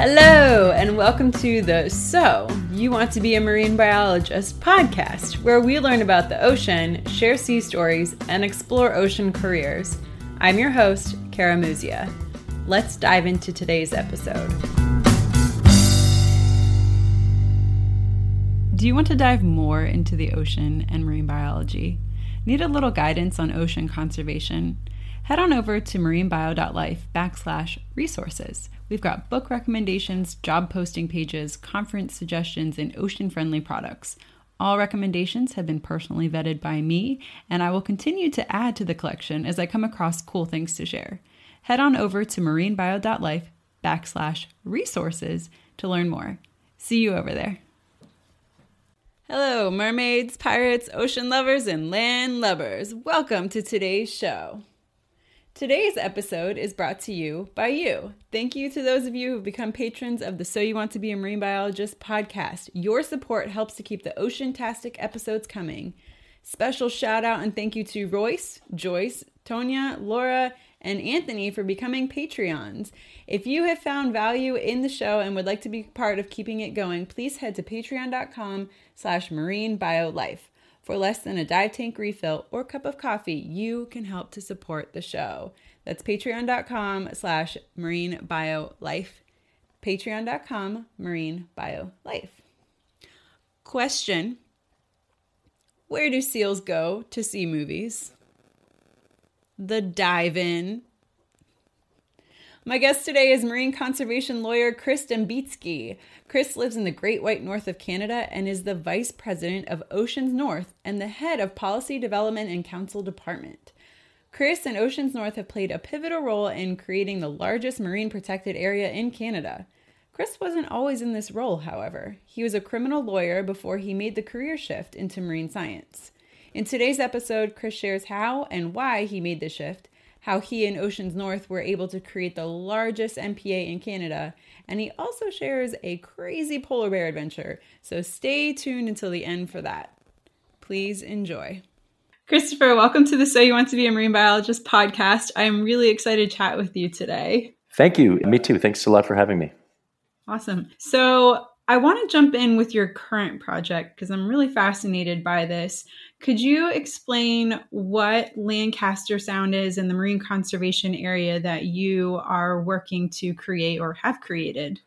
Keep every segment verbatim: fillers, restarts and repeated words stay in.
Hello, and welcome to the So You Want to Be a Marine Biologist podcast, where we learn about the ocean, share sea stories, and explore ocean careers. I'm your host, Kara Musia. Let's dive into today's episode. Do you want to dive more into the ocean and marine biology? Need a little guidance on ocean conservation? Head on over to marinebio.life backslash resources. We've got book recommendations, job posting pages, conference suggestions, and ocean-friendly products. All recommendations have been personally vetted by me, and I will continue to add to the collection as I come across cool things to share. Head on over to marinebio.life backslash resources to learn more. See you over there. Hello, mermaids, pirates, ocean lovers, and land lubbers. Welcome to today's show. Today's episode is brought to you by you. Thank you to those of you who have become patrons of the So You Want to Be a Marine Biologist podcast. Your support helps to keep the ocean-tastic episodes coming. Special shout out and thank you to Royce, Joyce, Tonya, Laura, and Anthony for becoming Patreons. If you have found value in the show and would like to be part of keeping it going, please head to patreon.com slash marinebiolife. For less than a dive tank refill or cup of coffee, you can help to support the show. That's patreon.com slash marinebiolife. Patreon.com marinebiolife. Question: where do seals go to see movies? The dive-in. My guest today is marine conservation lawyer Chris Dombitski. Chris lives in the Great White North of Canada and is the vice president of Oceans North and the head of Policy Development and Council Department. Chris and Oceans North have played a pivotal role in creating the largest marine protected area in Canada. Chris wasn't always in this role, however. He was a criminal lawyer before he made the career shift into marine science. In today's episode, Chris shares how and why he made the shift, how he and Oceans North were able to create the largest M P A in Canada, and he also shares a crazy polar bear adventure, so stay tuned until the end for that. Please enjoy. Christopher, welcome to the So You Want to Be a Marine Biologist podcast. I'm really excited to chat with you today. Thank you. Me too. Thanks a lot for having me. Awesome. So I want to jump in with your current project because I'm really fascinated by this. Could you explain what Lancaster Sound is and the marine conservation area that you are working to create or have created?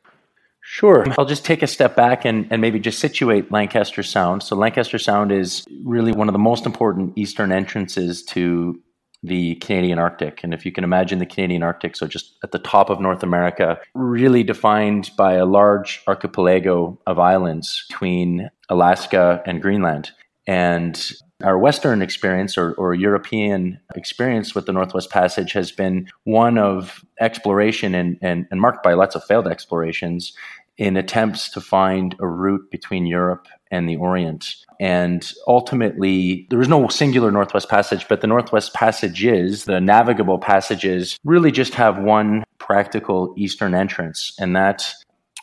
Sure. I'll just take a step back and, and maybe just situate Lancaster Sound. So Lancaster Sound is really one of the most important eastern entrances to the Canadian Arctic. And if you can imagine the Canadian Arctic, so just at the top of North America, really defined by a large archipelago of islands between Alaska and Greenland. And our Western experience or, or European experience with the Northwest Passage has been one of exploration and, and, and marked by lots of failed explorations in attempts to find a route between Europe and the Orient. And ultimately, there is no singular Northwest Passage, but the Northwest Passages, the navigable passages, really just have one practical eastern entrance, and that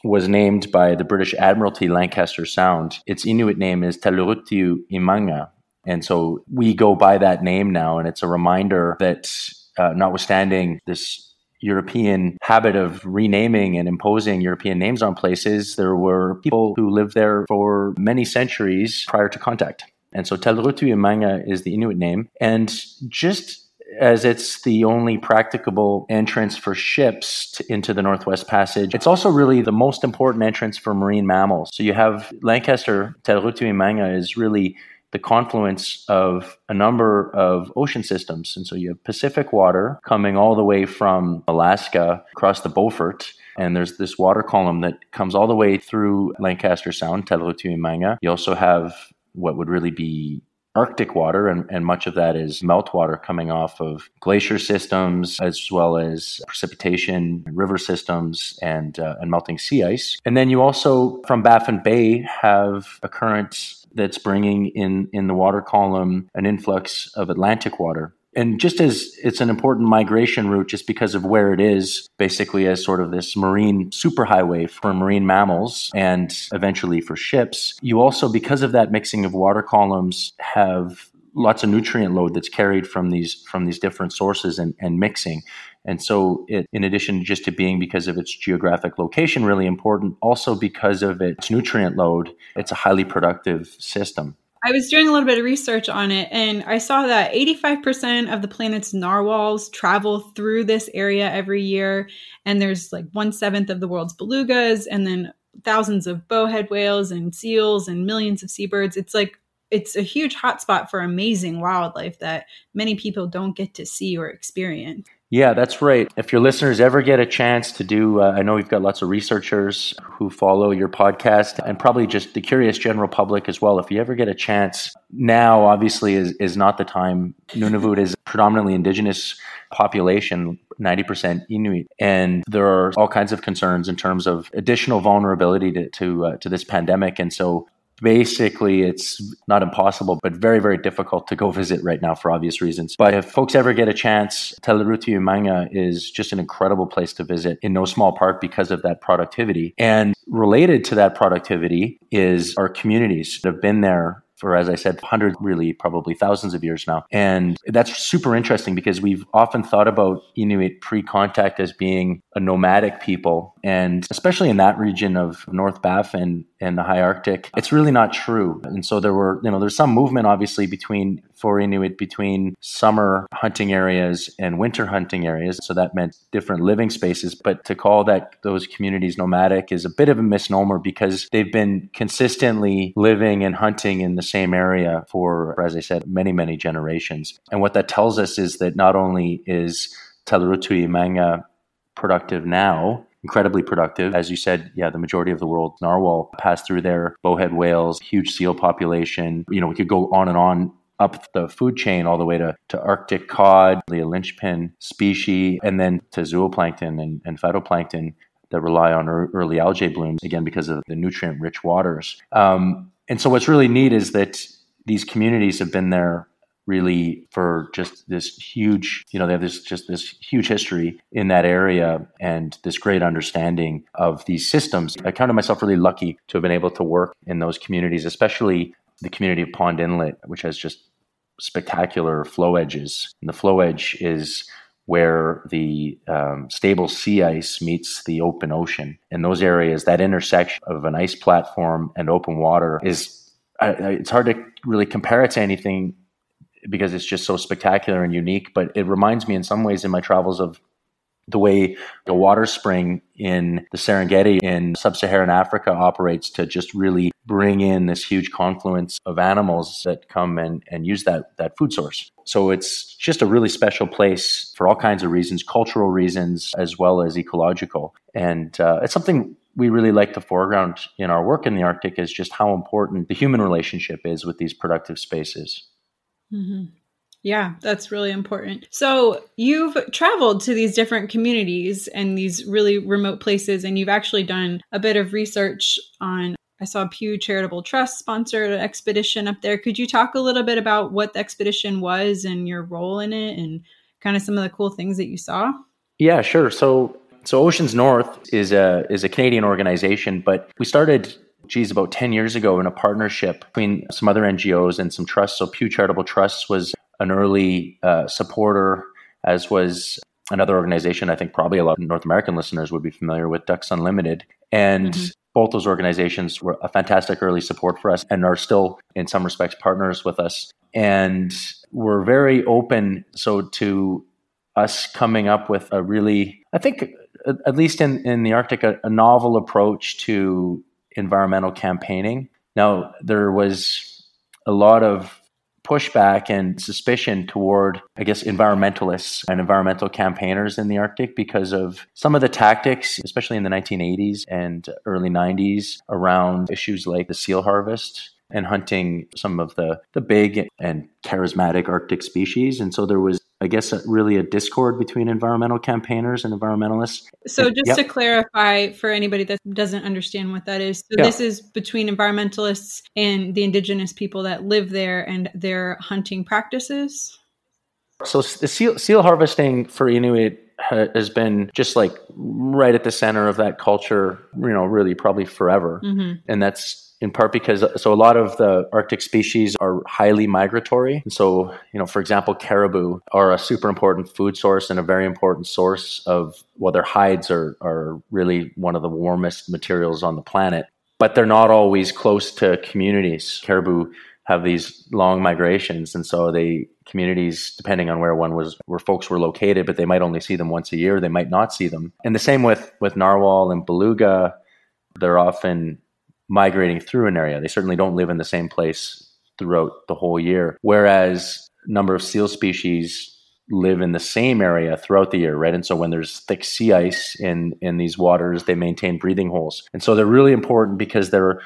was named by the British Admiralty Lancaster Sound. Its Inuit name is Tallurutiup Imanga. And so we go by that name now. And it's a reminder that uh, notwithstanding this European habit of renaming and imposing European names on places, there were people who lived there for many centuries prior to contact. And so Tallurutiup Imanga is the Inuit name. And just as it's the only practicable entrance for ships to, into the Northwest Passage, it's also really the most important entrance for marine mammals. So you have Lancaster, Tallurutiup Imanga is really the confluence of a number of ocean systems. And so you have Pacific water coming all the way from Alaska across the Beaufort. And there's this water column that comes all the way through Lancaster Sound, Tallurutiup Imanga. You also have what would really be Arctic water, and, and much of that is meltwater coming off of glacier systems, as well as precipitation, river systems, and uh, and melting sea ice. And then you also, from Baffin Bay, have a current that's bringing in, in the water column an influx of Atlantic water. And just as it's an important migration route, just because of where it is, basically as sort of this marine superhighway for marine mammals and eventually for ships, you also, because of that mixing of water columns, have lots of nutrient load that's carried from these from these different sources and, and mixing. And so it, in addition just to being because of its geographic location really important, also because of its nutrient load, it's a highly productive system. I was doing a little bit of research on it, and I saw that eighty-five percent of the planet's narwhals travel through this area every year. And there's like one-seventh of the world's belugas, and then thousands of bowhead whales and seals and millions of seabirds. It's like, it's a huge hotspot for amazing wildlife that many people don't get to see or experience. Yeah, that's right. If your listeners ever get a chance to do, uh, I know we've got lots of researchers who follow your podcast and probably just the curious general public as well. If you ever get a chance, now obviously is, is not the time. Nunavut is predominantly indigenous population, ninety percent Inuit. And there are all kinds of concerns in terms of additional vulnerability to, to, uh, to this pandemic. And so basically, it's not impossible, but very, very difficult to go visit right now for obvious reasons. But if folks ever get a chance, Tallurutiup Imanga is just an incredible place to visit, in no small part because of that productivity. And related to that productivity is our communities that have been there for, as I said, hundreds, really probably thousands of years now. And that's super interesting because we've often thought about Inuit pre-contact as being a nomadic people. And especially in that region of North Baffin and the high Arctic, it's really not true. And so there were, you know, there's some movement obviously between, for Inuit, between summer hunting areas and winter hunting areas. So that meant different living spaces. But to call that those communities nomadic is a bit of a misnomer because they've been consistently living and hunting in the same area for, as I said, many, many generations. And what that tells us is that not only is Tallurutiup Imanga productive now, incredibly productive, as you said, yeah, the majority of the world's narwhal pass through there, bowhead whales, huge seal population. You know, we could go on and on up the food chain all the way to, to Arctic cod, the linchpin species, and then to zooplankton and, and phytoplankton that rely on early algae blooms, again, because of the nutrient-rich waters. Um, And so what's really neat is that these communities have been there really for just this huge, you know, they have this just this huge history in that area and this great understanding of these systems. I counted myself really lucky to have been able to work in those communities, especially the community of Pond Inlet, which has just spectacular flow edges. And the flow edge is where the um, stable sea ice meets the open ocean. And those areas, that intersection of an ice platform and open water is, I, I, it's hard to really compare it to anything because it's just so spectacular and unique. But it reminds me in some ways in my travels of the way the water spring in the Serengeti in sub-Saharan Africa operates to just really bring in this huge confluence of animals that come and, and use that, that food source. So it's just a really special place for all kinds of reasons, cultural reasons, as well as ecological. And uh, it's something we really like to foreground in our work in the Arctic is just how important the human relationship is with these productive spaces. Mm-hmm. Yeah, that's really important. So you've traveled to these different communities and these really remote places, and you've actually done a bit of research on, I saw Pew Charitable Trusts sponsored an expedition up there. Could you talk a little bit about what the expedition was and your role in it and kind of some of the cool things that you saw? Yeah, sure. So so Oceans North is a is a Canadian organization, but we started geez, about ten years ago in a partnership between some other N G Os and some trusts. So Pew Charitable Trusts was an early uh, supporter, as was another organization I think probably a lot of North American listeners would be familiar with, Ducks Unlimited. And mm-hmm. both those organizations were a fantastic early support for us and are still, in some respects, partners with us. And we're very open so to us coming up with a really, I think, at least in, in the Arctic, a, a novel approach to environmental campaigning. Now, there was a lot of pushback and suspicion toward, I guess, environmentalists and environmental campaigners in the Arctic because of some of the tactics, especially in the nineteen eighties and early nineties, around issues like the seal harvest and hunting some of the, the big and charismatic Arctic species. And so there was, I guess, a, really a discord between environmental campaigners and environmentalists. So and, just yep. to clarify for anybody that doesn't understand what that is, so yeah. this is between environmentalists and the indigenous people that live there and their hunting practices? So the seal, seal harvesting for Inuit has been just like right at the center of that culture, you know, really probably forever. Mm-hmm. And that's in part because, so a lot of the Arctic species are highly migratory. And so, you know, for example, caribou are a super important food source and a very important source of, well, their hides are, are really one of the warmest materials on the planet, but they're not always close to communities. Caribou have these long migrations. And so they, communities, depending on where one was, where folks were located, but they might only see them once a year. They might not see them. And the same with, with narwhal and beluga. They're often migrating through an area. They certainly don't live in the same place throughout the whole year. Whereas a number of seal species live in the same area throughout the year, right? And so when there's thick sea ice in, in these waters, they maintain breathing holes. And so they're really important because they're,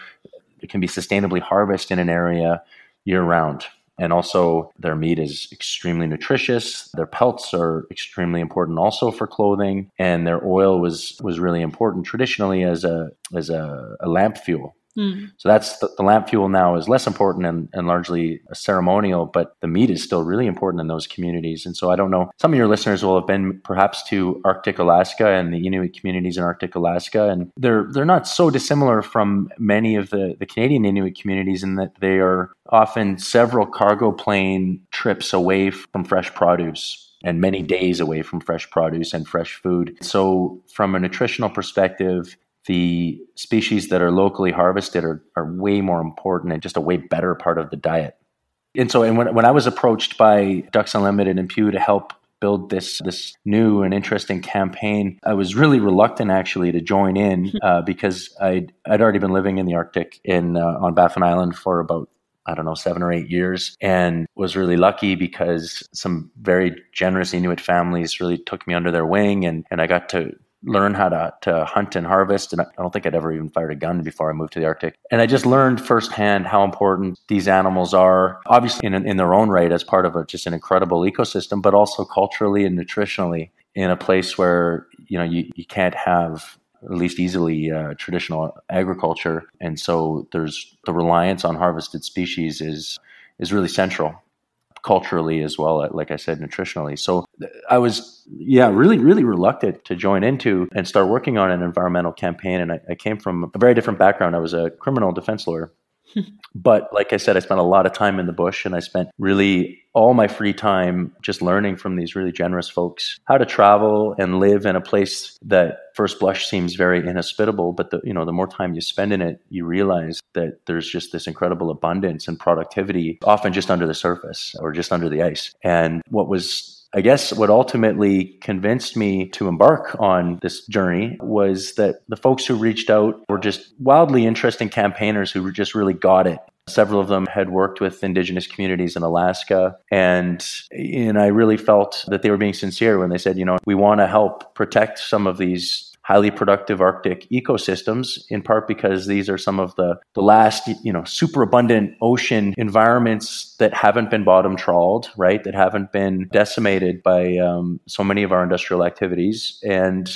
it can be sustainably harvested in an area year round. And also their meat is extremely nutritious. Their pelts are extremely important also for clothing. And their oil was, was really important traditionally as a, as a, a lamp fuel. Mm. So that's the, the lamp fuel now is less important and, and largely a ceremonial, but the meat is still really important in those communities. And so I don't know, some of your listeners will have been perhaps to Arctic Alaska and the Inuit communities in Arctic Alaska. And they're, they're not so dissimilar from many of the, the Canadian Inuit communities in that they are often several cargo plane trips away from fresh produce and many days away from fresh produce and fresh food. So from a nutritional perspective, the species that are locally harvested are, are way more important and just a way better part of the diet. And so and when when I was approached by Ducks Unlimited and Pew to help build this this new and interesting campaign, I was really reluctant actually to join in uh, because I'd, I'd already been living in the Arctic in uh, on Baffin Island for about, I don't know, seven or eight years and was really lucky because some very generous Inuit families really took me under their wing and, and I got to learn how to, to hunt and harvest. And I don't think I'd ever even fired a gun before I moved to the Arctic. And I just learned firsthand how important these animals are, obviously in, in their own right as part of a, just an incredible ecosystem, but also culturally and nutritionally in a place where, you know, you, you can't have at least easily uh, traditional agriculture. And so there's the reliance on harvested species is is really central, culturally as well, like I said, nutritionally. So I was, yeah, really, really reluctant to join into and start working on an environmental campaign. And I, I came from a very different background. I was a criminal defense lawyer. But like I said, I spent a lot of time in the bush and I spent really all my free time just learning from these really generous folks how to travel and live in a place that first blush seems very inhospitable. But the, you know, the more time you spend in it, you realize that there's just this incredible abundance and productivity, often just under the surface or just under the ice. And what was I guess what ultimately convinced me to embark on this journey was that the folks who reached out were just wildly interesting campaigners who just really got it. Several of them had worked with Indigenous communities in Alaska, and and I really felt that they were being sincere when they said, you know, we want to help protect some of these highly productive Arctic ecosystems, in part because these are some of the, the last, you know, super abundant ocean environments that haven't been bottom trawled, right? That haven't been decimated by um, so many of our industrial activities. And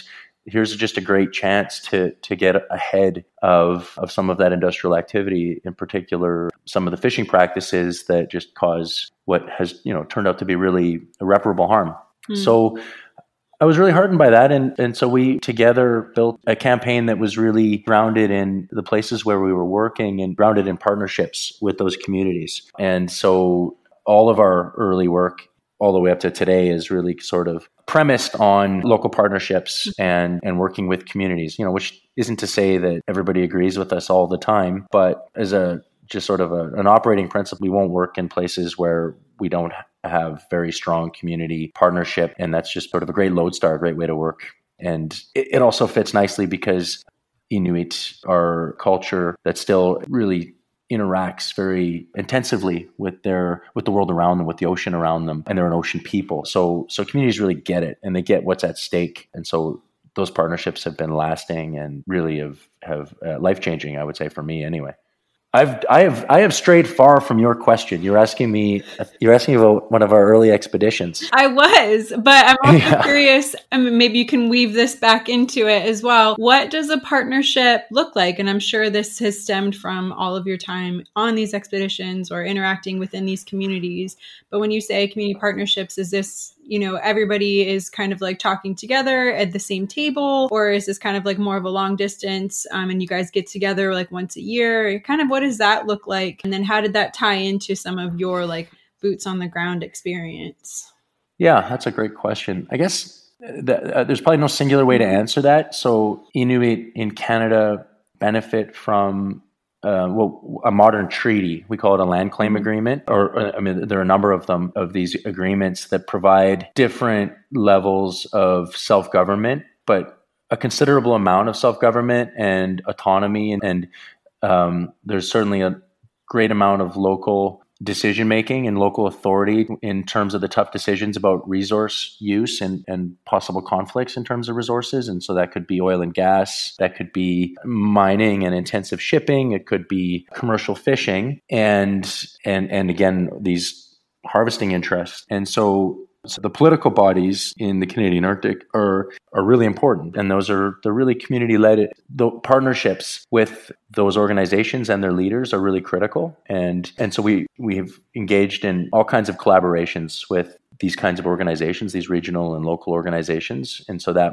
here's just a great chance to to get ahead of, of some of that industrial activity, in particular, some of the fishing practices that just cause what has, you know, turned out to be really irreparable harm. Mm. So I was really heartened by that. And, and so we together built a campaign that was really grounded in the places where we were working and grounded in partnerships with those communities. And so all of our early work all the way up to today is really sort of premised on local partnerships and, and working with communities, you know, which isn't to say that everybody agrees with us all the time, but as a just sort of a, an operating principle, we won't work in places where we don't have very strong community partnership. And that's just sort of a great lodestar, a great way to work. And it, it also fits nicely because Inuit are a culture that still really interacts very intensively with their with the world around them, with the ocean around them, and they're an ocean people. So so communities really get it and they get what's at stake. And so those partnerships have been lasting and really have, have uh, life-changing, I would say, for me anyway. I've I have I have strayed far from your question. You're asking me you're asking about one of our early expeditions. I was, but I'm also yeah. curious. I mean, maybe you can weave this back into it as well. What does a partnership look like? And I'm sure this has stemmed from all of your time on these expeditions or interacting within these communities. But when you say community partnerships, is this you know, everybody is kind of like talking together at the same table? Or is this kind of like more of a long distance um, and you guys get together like once a year? Kind of what does that look like? And then how did that tie into some of your like boots on the ground experience? Yeah, that's a great question. I guess th- uh, there's probably no singular way to answer that. So Inuit in Canada benefit from Uh, well, a modern treaty. We call it a land claim agreement, or, or I mean, there are a number of them, of these agreements that provide different levels of self-government, but a considerable amount of self-government and autonomy. And, and um, there's certainly a great amount of local decision-making and local authority in terms of the tough decisions about resource use and, and possible conflicts in terms of resources. And so that could be oil and gas, that could be mining and intensive shipping, it could be commercial fishing, and and and again, these harvesting interests. And so, so the political bodies in the Canadian Arctic are are really important. And those are, they're really community-led. The partnerships with those organizations and their leaders are really critical. And and so we, we have engaged in all kinds of collaborations with these kinds of organizations, these regional and local organizations. And so that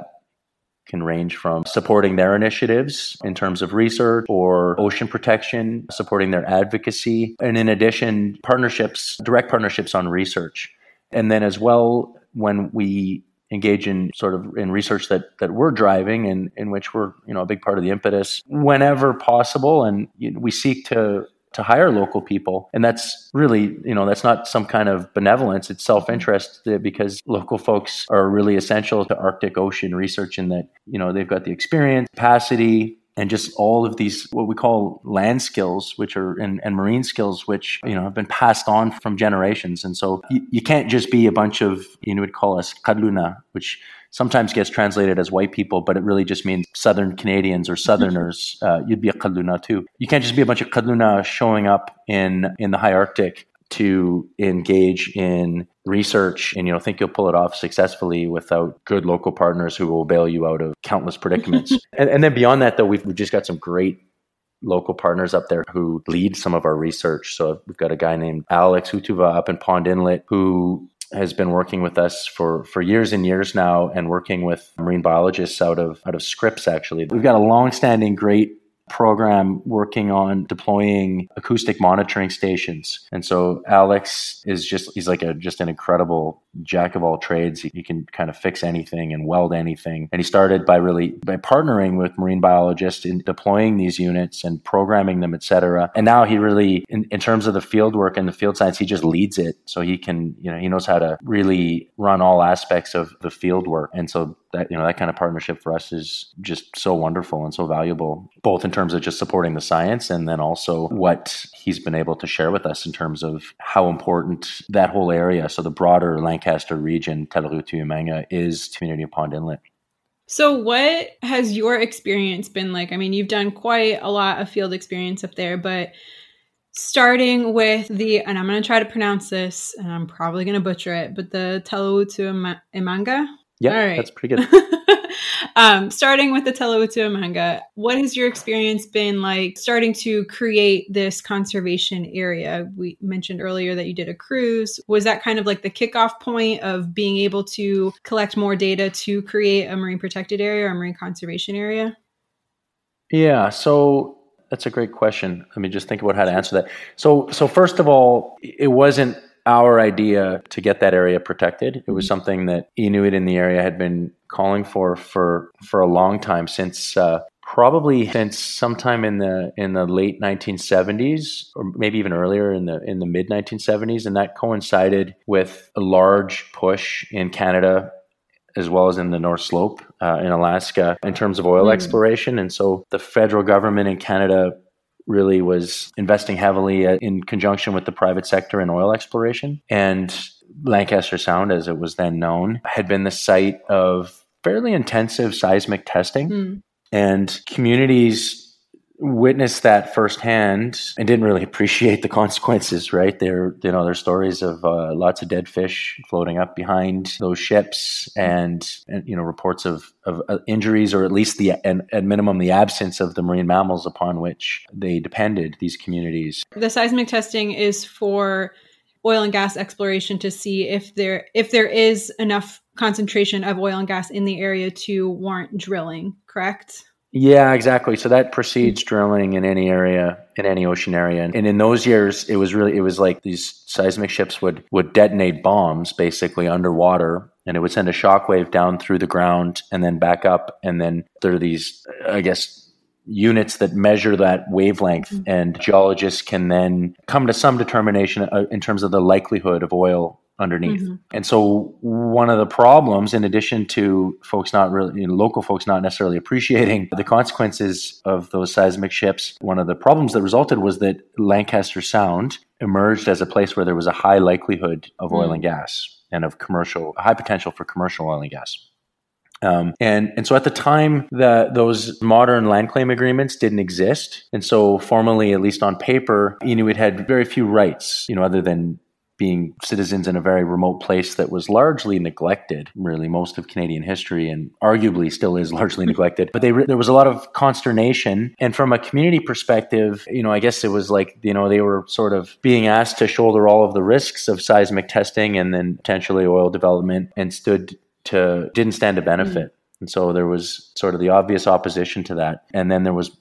can range from supporting their initiatives in terms of research or ocean protection, supporting their advocacy, and in addition, partnerships, direct partnerships on research. And then as well, when we engage in sort of in research that that we're driving and in which we're, you know, a big part of the impetus whenever possible, and we seek to to hire local people. And that's really, you know, that's not some kind of benevolence, it's self-interest, because local folks are really essential to Arctic Ocean research in that, you know, they've got the experience, capacity, and just all of these, what we call land skills, which are, and, and marine skills, which, you know, have been passed on from generations. And so you, you can't just be a bunch of, you know, we'd call us kadluna, which sometimes gets translated as white people, but it really just means Southern Canadians or Southerners. Uh, you'd be a kadluna too. You can't just be a bunch of kadluna showing up in, in the high Arctic to engage in research and, you know, think you'll pull it off successfully without good local partners who will bail you out of countless predicaments. and, and then beyond that, though, we've, we've just got some great local partners up there who lead some of our research. So we've got a guy named Alex Ootoova up in Pond Inlet who has been working with us for, for years and years now, and working with marine biologists out of out of Scripps, actually. We've got a long-standing great program working on deploying acoustic monitoring stations. And so Alex is just, he's like a, just an incredible jack of all trades. He, he can kind of fix anything and weld anything. And he started by really, by partnering with marine biologists in deploying these units and programming them, et cetera. And now he really, in, in terms of the field work and the field science, he just leads it. So he can, you know, he knows how to really run all aspects of the field work. And so that, you know, that kind of partnership for us is just so wonderful and so valuable, both in terms of just supporting the science and then also what he's been able to share with us in terms of how important that whole area, so the broader Lancaster region, Tallurutiup Imanga, is to the community of Pond Inlet. So what has your experience been like? I mean, you've done quite a lot of field experience up there, but starting with the, and I'm going to try to pronounce this, and I'm probably going to butcher it, but the Tallurutiup Imanga? Yeah, right. That's pretty good. um, starting with the Tallurutiup Imanga, what has your experience been like starting to create this conservation area? We mentioned earlier that you did a cruise. Was that kind of like the kickoff point of being able to collect more data to create a marine protected area or a marine conservation area? Yeah, so that's a great question. Let me just think about how to answer that. So, so first of all, it wasn't our idea to get that area protected. It was something that Inuit in the area had been calling for for, for a long time, since uh, probably since sometime in the in the late nineteen seventies, or maybe even earlier in the in the mid nineteen seventies, and that coincided with a large push in Canada as well as in the North Slope uh, in Alaska in terms of oil mm. exploration, and so the federal government in Canada really was investing heavily in conjunction with the private sector in oil exploration. And Lancaster Sound, as it was then known, had been the site of fairly intensive seismic testing. Mm. And communities witnessed that firsthand and didn't really appreciate the consequences, right? There, you know, there's stories of uh, lots of dead fish floating up behind those ships, and, and you know, reports of of uh, injuries, or at least the and, at minimum the absence of the marine mammals upon which they depended, these communities. The seismic testing is for oil and gas exploration to see if there if there is enough concentration of oil and gas in the area to warrant drilling, correct? Yeah, exactly. So that precedes drilling in any area, in any ocean area. And in those years, it was really, it was like these seismic ships would, would detonate bombs basically underwater, and it would send a shockwave down through the ground and then back up. And then there are these, I guess, units that measure that wavelength, mm-hmm. and geologists can then come to some determination in terms of the likelihood of oil underneath. Mm-hmm. And so one of the problems, in addition to folks not really, you know, local folks not necessarily appreciating the consequences of those seismic ships, one of the problems that resulted was that Lancaster Sound emerged as a place where there was a high likelihood of mm-hmm. oil and gas, and of commercial, high potential for commercial oil and gas. Um, and, and so at the time, the, those modern land claim agreements didn't exist. And so formally, at least on paper, Inuit had very few rights, you know, other than being citizens in a very remote place that was largely neglected, really, most of Canadian history, and arguably still is largely neglected. But they re- there was a lot of consternation. And from a community perspective, you know, I guess it was like, you know, they were sort of being asked to shoulder all of the risks of seismic testing and then potentially oil development, and stood to, didn't stand to benefit. Mm-hmm. And so there was sort of the obvious opposition to that. And then there was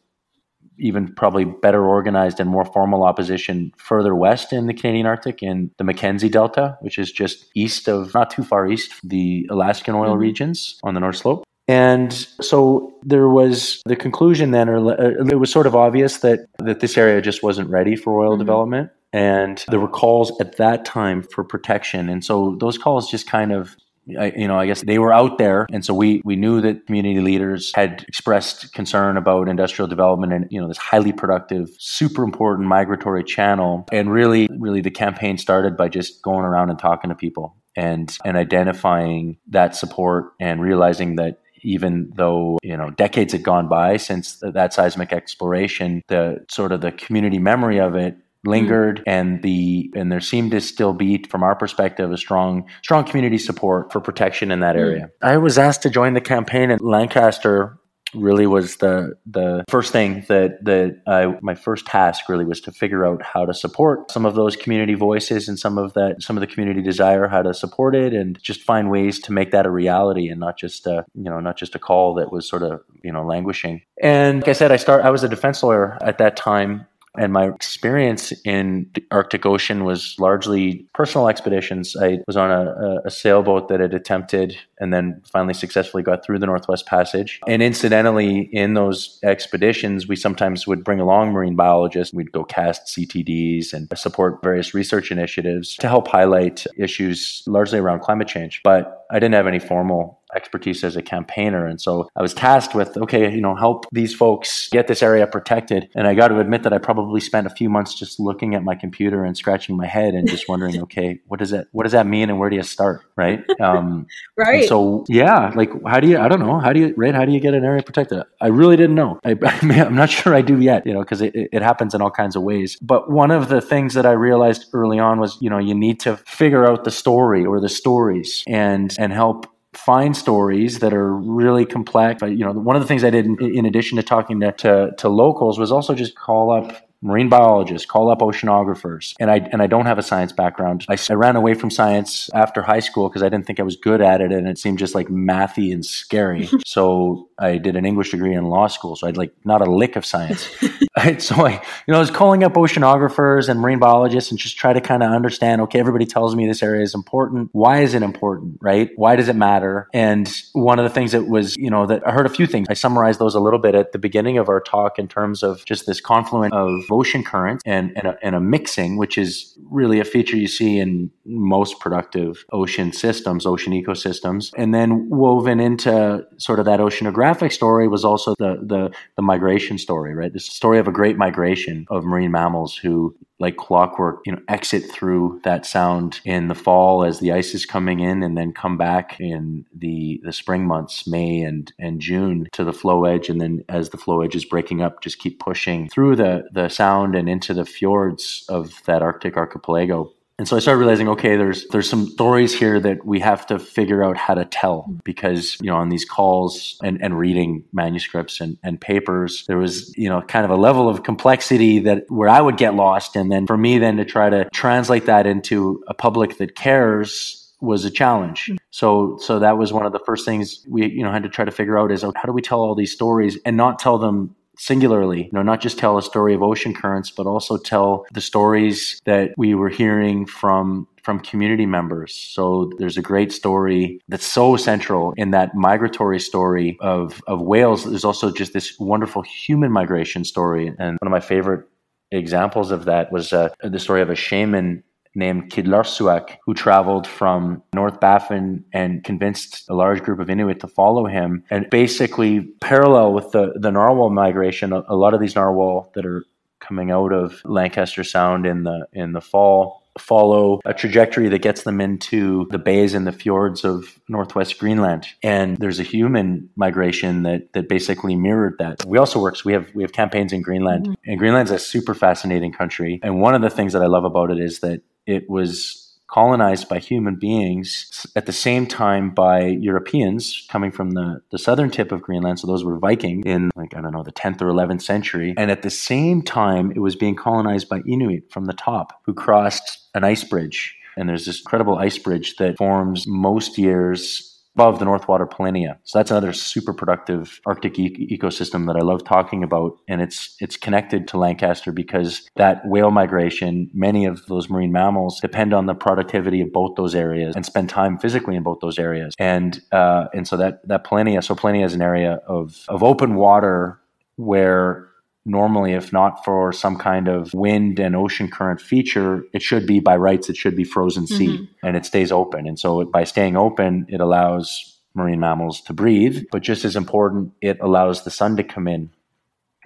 even probably better organized and more formal opposition further west in the Canadian Arctic, in the Mackenzie Delta, which is just east of, not too far east, the Alaskan oil mm-hmm. regions on the North Slope. And so there was the conclusion then, or it was sort of obvious that, that this area just wasn't ready for oil mm-hmm. development. And there were calls at that time for protection. And so those calls just kind of, I, you know, I guess they were out there. And so we, we knew that community leaders had expressed concern about industrial development and, you know, this highly productive, super important migratory channel. And really, really the campaign started by just going around and talking to people and, and identifying that support, and realizing that even though, you know, decades had gone by since th- that seismic exploration, the sort of the community memory of it lingered, and the and there seemed to still be, from our perspective, a strong strong community support for protection in that area. I was asked to join the campaign, and Lancaster really was the the first thing that that I, my first task really was to figure out how to support some of those community voices and some of that some of the community desire, how to support it, and just find ways to make that a reality, and not just a, you know not just a call that was sort of you know languishing. And like I said, I start I was a defense lawyer at that time. And my experience in the Arctic Ocean was largely personal expeditions. I was on a, a sailboat that had attempted and then finally successfully got through the Northwest Passage. And incidentally, in those expeditions, we sometimes would bring along marine biologists. We'd go cast C T Ds and support various research initiatives to help highlight issues largely around climate change. But I didn't have any formal expertise as a campaigner. And so I was tasked with, okay, you know, help these folks get this area protected. And I got to admit that I probably spent a few months just looking at my computer and scratching my head and just wondering, okay, what does that, what does that mean? And where do you start? Right. Um, right. So yeah, like, how do you, I don't know, how do you, right? How do you get an area protected? I really didn't know. I, I'm not sure I do yet, you know, cause it, it happens in all kinds of ways. But one of the things that I realized early on was, you know, you need to figure out the story or the stories and, and help find stories that are really complex. You know, one of the things I did in, in addition to talking to, to to locals was also just call up marine biologists, call up oceanographers. And I and I don't have a science background. I, I ran away from science after high school because I didn't think I was good at it, and it seemed just like mathy and scary. So I did an English degree in law school, so I'd like not a lick of science. I, so I, you know, I was calling up oceanographers and marine biologists and just try to kind of understand, okay, everybody tells me this area is important. Why is it important, right? Why does it matter? And one of the things that was, you know, that I heard a few things. I summarized those a little bit at the beginning of our talk in terms of just this confluence of ocean currents and, and, a, and a mixing, which is really a feature you see in most productive ocean systems, ocean ecosystems. And then woven into sort of that oceanographic story was also the the, the migration story, right? The story of a great migration of marine mammals who, like clockwork, you know, exit through that sound in the fall as the ice is coming in, and then come back in the the spring months, May and, and June, to the flow edge. And then as the flow edge is breaking up, just keep pushing through the, the sound and into the fjords of that Arctic archipelago. And so I started realizing, okay, there's there's some stories here that we have to figure out how to tell, because, you know, on these calls and, and reading manuscripts and, and papers, there was, you know, kind of a level of complexity that where I would get lost. And then for me then to try to translate that into a public that cares was a challenge. So so that was one of the first things we, you know, had to try to figure out is how do we tell all these stories and not tell them singularly, you know, not just tell a story of ocean currents, but also tell the stories that we were hearing from from community members. So there's a great story that's so central in that migratory story of, of whales. There's also just this wonderful human migration story. And one of my favorite examples of that was uh, the story of a shaman named Qitdlarssuaq, who traveled from North Baffin and convinced a large group of Inuit to follow him. And basically parallel with the, the narwhal migration, a, a lot of these narwhal that are coming out of Lancaster Sound in the in the fall follow a trajectory that gets them into the bays and the fjords of Northwest Greenland. And there's a human migration that that basically mirrored that. We also work, so we have, we have campaigns in Greenland. Mm-hmm. And Greenland's a super fascinating country. And one of the things that I love about it is that it was colonized by human beings at the same time by Europeans coming from the, the southern tip of Greenland. So those were Viking in, like, I don't know, the tenth or eleventh century. And at the same time, it was being colonized by Inuit from the top who crossed an ice bridge. And there's this incredible ice bridge that forms most years above the North Water Polynya. So that's another super productive Arctic e- ecosystem that I love talking about. And it's it's connected to Lancaster because that whale migration, many of those marine mammals depend on the productivity of both those areas and spend time physically in both those areas. And uh, and so that, that Polynya, so Polynya is an area of, of open water where normally, if not for some kind of wind and ocean current feature, it should be by rights, it should be frozen sea, mm-hmm. and it stays open. And so it, by staying open, it allows marine mammals to breathe, but just as important, it allows the sun to come in.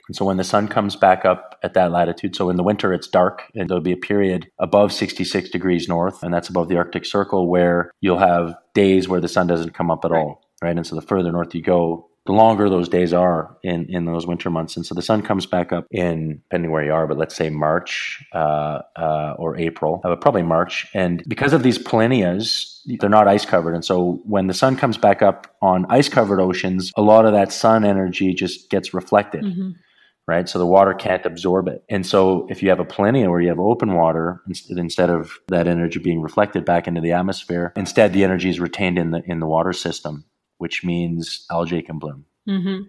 And so when the sun comes back up at that latitude, so in the winter, it's dark and there'll be a period above sixty-six degrees north, and that's above the Arctic Circle, where you'll have days where the sun doesn't come up at right. all, right? And so the further north you go, the longer those days are in, in those winter months. And so the sun comes back up in, depending where you are, but let's say March uh, uh, or April, uh, probably March. And because of these polynyas, they're not ice covered. And so when the sun comes back up on ice covered oceans, a lot of that sun energy just gets reflected. Mm-hmm. Right? So the water can't absorb it. And so if you have a polynya where you have open water, instead of that energy being reflected back into the atmosphere, instead the energy is retained in the in the water system, which means algae can bloom. Mm-hmm.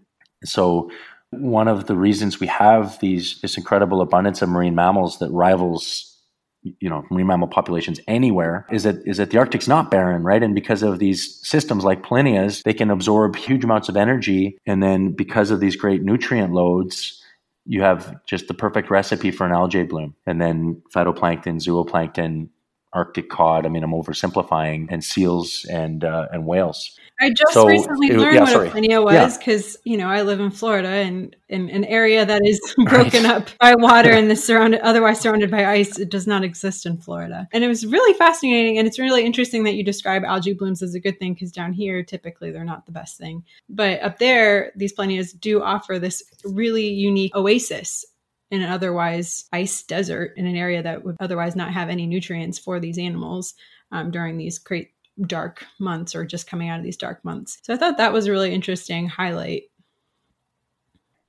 So one of the reasons we have these this incredible abundance of marine mammals that rivals, you know, marine mammal populations anywhere is that is that the Arctic's not barren, right? And because of these systems like polynyas, they can absorb huge amounts of energy. And then because of these great nutrient loads, you have just the perfect recipe for an algae bloom. And then phytoplankton, zooplankton, Arctic cod, I mean, I'm oversimplifying, and seals and uh, and whales. I just so recently it, learned yeah, what sorry. a polynya was because, yeah. you know, I live in Florida and in an area that is broken right. up by water and the surrounded, otherwise surrounded by ice, it does not exist in Florida. And it was really fascinating. And it's really interesting that you describe algae blooms as a good thing because down here, typically they're not the best thing. But up there, these polynyas do offer this really unique oasis in an otherwise ice desert in an area that would otherwise not have any nutrients for these animals um, during these great dark months or just coming out of these dark months. So I thought that was a really interesting highlight.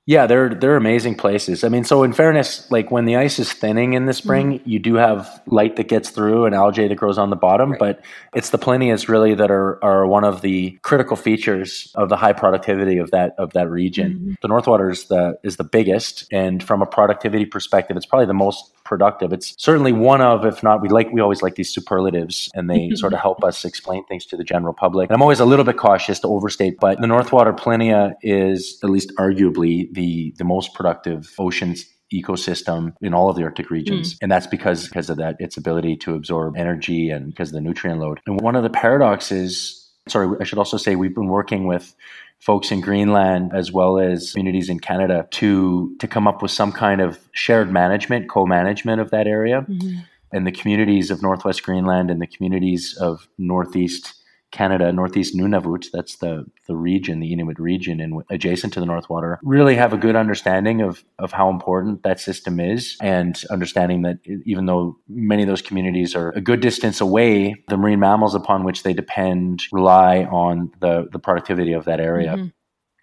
Yeah, they're they're amazing places. I mean, so in fairness, like when the ice is thinning in the spring, mm-hmm. you do have light that gets through and algae that grows on the bottom, right. but it's the polynyas really that are are one of the critical features of the high productivity of that of that region. Mm-hmm. The North Water is the is the biggest, and from a productivity perspective, it's probably the most productive. It's certainly one of, if not, we like we always like these superlatives, and they sort of help us explain things to the general public. And I'm always a little bit cautious to overstate, but the North Water Polynya is at least arguably the the most productive oceans ecosystem in all of the Arctic regions. Mm. And that's because because of that its ability to absorb energy and because of the nutrient load. And one of the paradoxes, sorry, I should also say we've been working with folks in Greenland, as well as communities in Canada, to to come up with some kind of shared management, co-management of that area. Mm-hmm. And the communities of Northwest Greenland and the communities of Northeast Canada, Northeast Nunavut, that's the, the region, the Inuit region and adjacent to the North Water, really have a good understanding of, of how important that system is, and understanding that even though many of those communities are a good distance away, the marine mammals upon which they depend rely on the, the productivity of that area. Mm-hmm.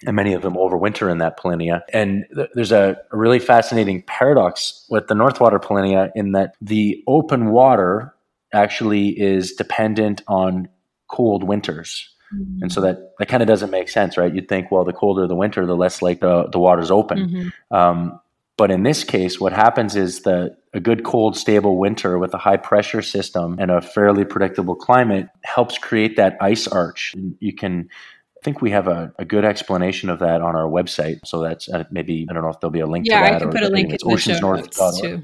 And many of them overwinter in that polynya. And th- there's a, a really fascinating paradox with the North Water polynya in that the open water actually is dependent on cold winters. Mm-hmm. And so that, that kind of doesn't make sense, right? You'd think, well, the colder the winter, the less like the, the water's open. Mm-hmm. Um, but in this case, what happens is that a good, cold, stable winter with a high pressure system and a fairly predictable climate helps create that ice arch. You can... I think we have a, a good explanation of that on our website. So that's uh, maybe, I don't know if there'll be a link yeah, to that. Yeah, I can put a link in the show notes too.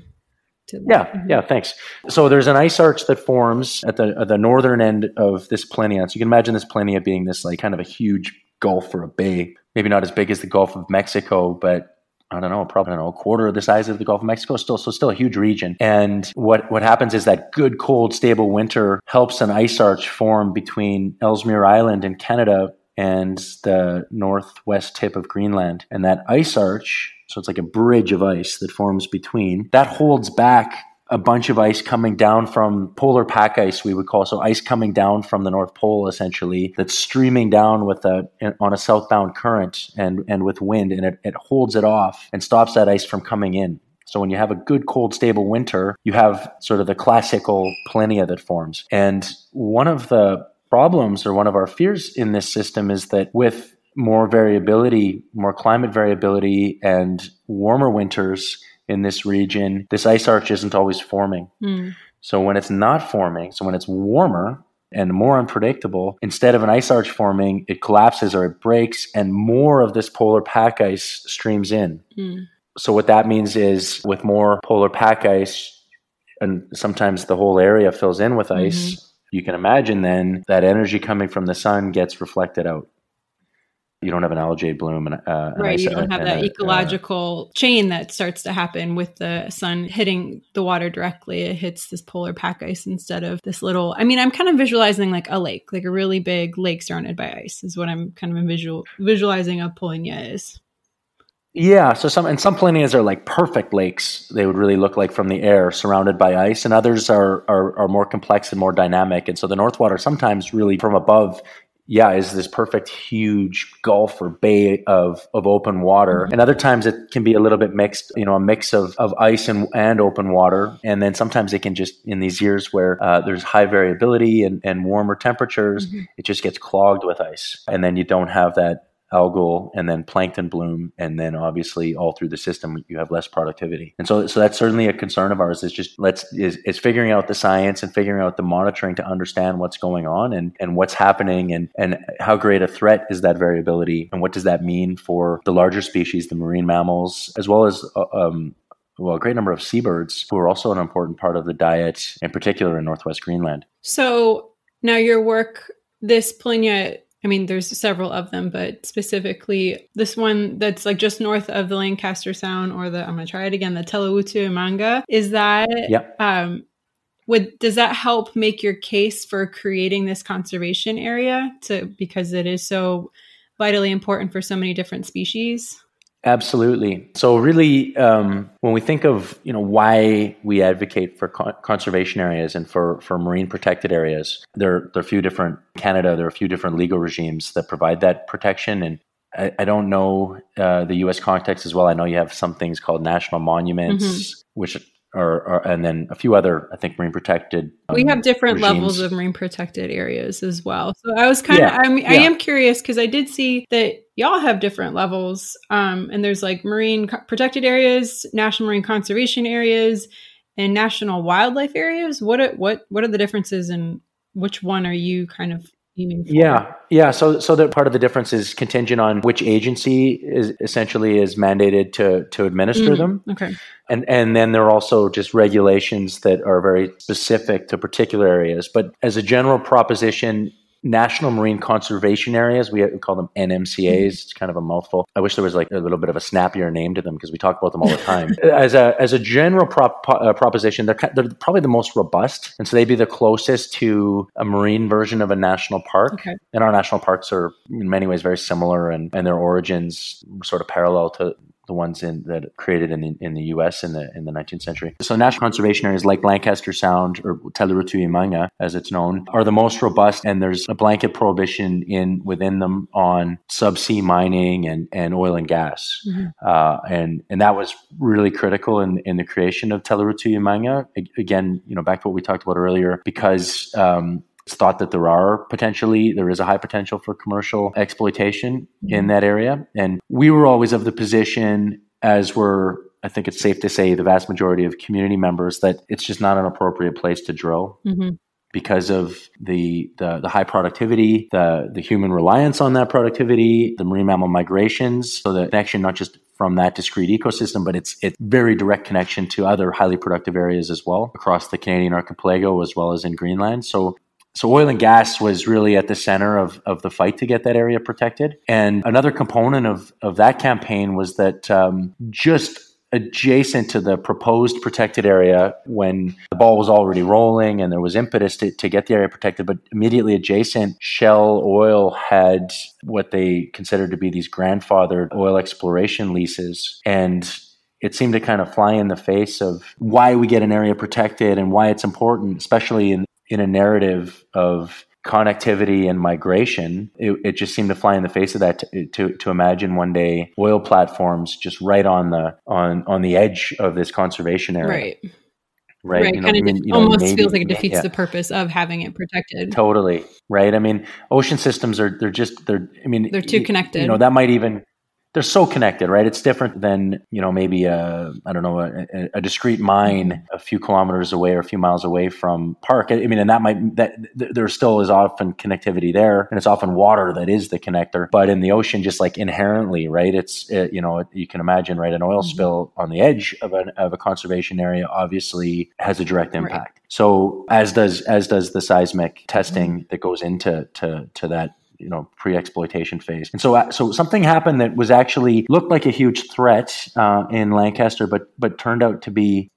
Yeah, mm-hmm. yeah, thanks. So there's an ice arch that forms at the at the northern end of this polynya. So you can imagine this polynya being this like kind of a huge gulf or a bay, maybe not as big as the Gulf of Mexico, but I don't know, probably I don't know, a quarter of the size of the Gulf of Mexico, still, so still a huge region. And what, what happens is that good, cold, stable winter helps an ice arch form between Ellesmere Island in Canada and the northwest tip of Greenland. And that ice arch, so it's like a bridge of ice that forms between, that holds back a bunch of ice coming down from polar pack ice, we would call. So ice coming down from the North Pole, essentially, that's streaming down with a on a southbound current and, and with wind, and it, it holds it off and stops that ice from coming in. So when you have a good, cold, stable winter, you have sort of the classical polynya that forms. And one of the problems, or one of our fears in this system, is that with more variability, more climate variability, and warmer winters in this region, this ice arch isn't always forming. Mm. So when it's not forming, so when it's warmer and more unpredictable, instead of an ice arch forming, it collapses or it breaks, and more of this polar pack ice streams in. Mm. So what that means is with more polar pack ice, and sometimes the whole area fills in with ice, mm-hmm. you can imagine then that energy coming from the sun gets reflected out. You don't have an algae bloom. And, uh, right, you don't have that ecological chain that starts to happen with the sun hitting the water directly. It hits this polar pack ice instead of this little, I mean, I'm kind of visualizing like a lake, like a really big lake surrounded by ice is what I'm kind of visual, visualizing a polynya is. Yeah, so some and some polynyas are like perfect lakes. They would really look like from the air, surrounded by ice, and others are, are are more complex and more dynamic. And so the North Water sometimes really from above, yeah, is this perfect huge gulf or bay of of open water. And other times it can be a little bit mixed, you know, a mix of, of ice and, and open water. And then sometimes it can just, in these years where uh, there's high variability and, and warmer temperatures, mm-hmm. it just gets clogged with ice. And then you don't have that algal and then plankton bloom, and then obviously all through the system you have less productivity. And so so that's certainly a concern of ours, is just let's is, is figuring out the science and figuring out the monitoring to understand what's going on and, and what's happening, and, and how great a threat is that variability, and what does that mean for the larger species, the marine mammals, as well as um well, a great number of seabirds who are also an important part of the diet, in particular in Northwest Greenland. So now your work, this polynya, I mean, there's several of them, but specifically this one that's like just north of the Lancaster Sound, or the, I'm going to try it again, the Tallurutiup Imanga. Is that, yep. um, would, does that help make your case for creating this conservation area to, because it is so vitally important for so many different species? Absolutely. So really, um, when we think of, you know, why we advocate for con- conservation areas and for, for marine protected areas, there, there are a few different, Canada, there are a few different legal regimes that provide that protection. And I, I don't know uh, the U S context as well. I know you have some things called national monuments, mm-hmm. which are, are, and then a few other, I think, marine protected um, We have different regimes. Levels of marine protected areas as well. So I was kind of, yeah. I mean, yeah. I am curious because I did see that y'all have different levels, um, and there's like marine co- protected areas, national marine conservation areas, and national wildlife areas. What are, what what are the differences, and which one are you kind of aiming for? Yeah, yeah. So so that part of the difference is contingent on which agency is essentially is mandated to to administer mm-hmm. them. Okay, and and then there are also just regulations that are very specific to particular areas. But as a general proposition, National Marine Conservation Areas. We call them N M C As. It's kind of a mouthful. I wish there was like a little bit of a snappier name to them because we talk about them all the time. As a as a general prop, uh, proposition, they're, they're probably the most robust. And so they'd be the closest to a marine version of a national park. Okay. And our national parks are in many ways very similar, and, and their origins sort of parallel to the ones in, that created in the, in the U S in the in the nineteenth century. So national conservation areas like Lancaster Sound, or Tallurutiup Imanga as it's known, are the most robust, and there's a blanket prohibition in within them on subsea mining and, and oil and gas. Mm-hmm. Uh, and and that was really critical in, in the creation of Tallurutiup Imanga. Again, you know, back to what we talked about earlier, because um, it's thought that there are potentially, there is a high potential for commercial exploitation in that area. And we were always of the position, as were, I think it's safe to say, the vast majority of community members, that it's just not an appropriate place to drill. Mm-hmm. Because of the, the the high productivity, the the human reliance on that productivity, the marine mammal migrations, so the connection not just from that discrete ecosystem, but it's it's very direct connection to other highly productive areas as well across the Canadian archipelago as well as in Greenland. So So oil and gas was really at the center of, of the fight to get that area protected. And another component of, of that campaign was that um, just adjacent to the proposed protected area, when the ball was already rolling and there was impetus to, to get the area protected, but immediately adjacent, Shell Oil had what they considered to be these grandfathered oil exploration leases. And it seemed to kind of fly in the face of why we get an area protected and why it's important, especially in in a narrative of connectivity and migration. It, it just seemed to fly in the face of that to, to to imagine one day oil platforms just right on the on on the edge of this conservation area. Right. Right. right. You know, kind of I mean, you almost know, maybe, feels like it defeats yeah. the purpose of having it protected. Totally. Right. I mean, ocean systems are they're just they're I mean they're too connected. You know, that might even They're so connected, right? It's different than, you know, maybe a, I don't know, a, a discrete mine a few kilometers away or a few miles away from park. I mean, and that might, that there still is often connectivity there, and it's often water that is the connector. But in the ocean, just like inherently, right? It's, it, you know, you can imagine, right? An oil mm-hmm. spill on the edge of, an, of a conservation area obviously has a direct impact. Right. So as does, as does the seismic testing mm-hmm. that goes into to, to that, you know, pre-exploitation phase. And so, so something happened that was actually looked like a huge threat uh, in Lancaster, but, but turned out to be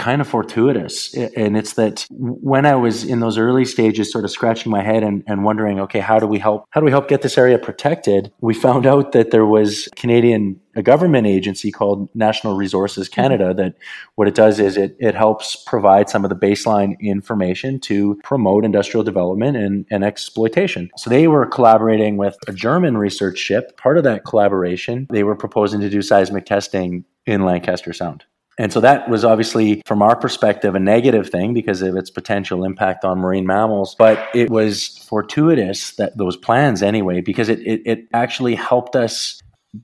kind of fortuitous. And it's that when I was in those early stages, sort of scratching my head and, and wondering, okay, how do we help, how do we help get this area protected? We found out that there was Canadian, a government agency called National Resources Canada, that what it does is it, it helps provide some of the baseline information to promote industrial development and, and exploitation. So they were collaborating with a German research ship. Part of that collaboration, they were proposing to do seismic testing in Lancaster Sound. And so that was obviously, from our perspective, a negative thing because of its potential impact on marine mammals. But it was fortuitous, that those plans anyway, because it, it, it actually helped us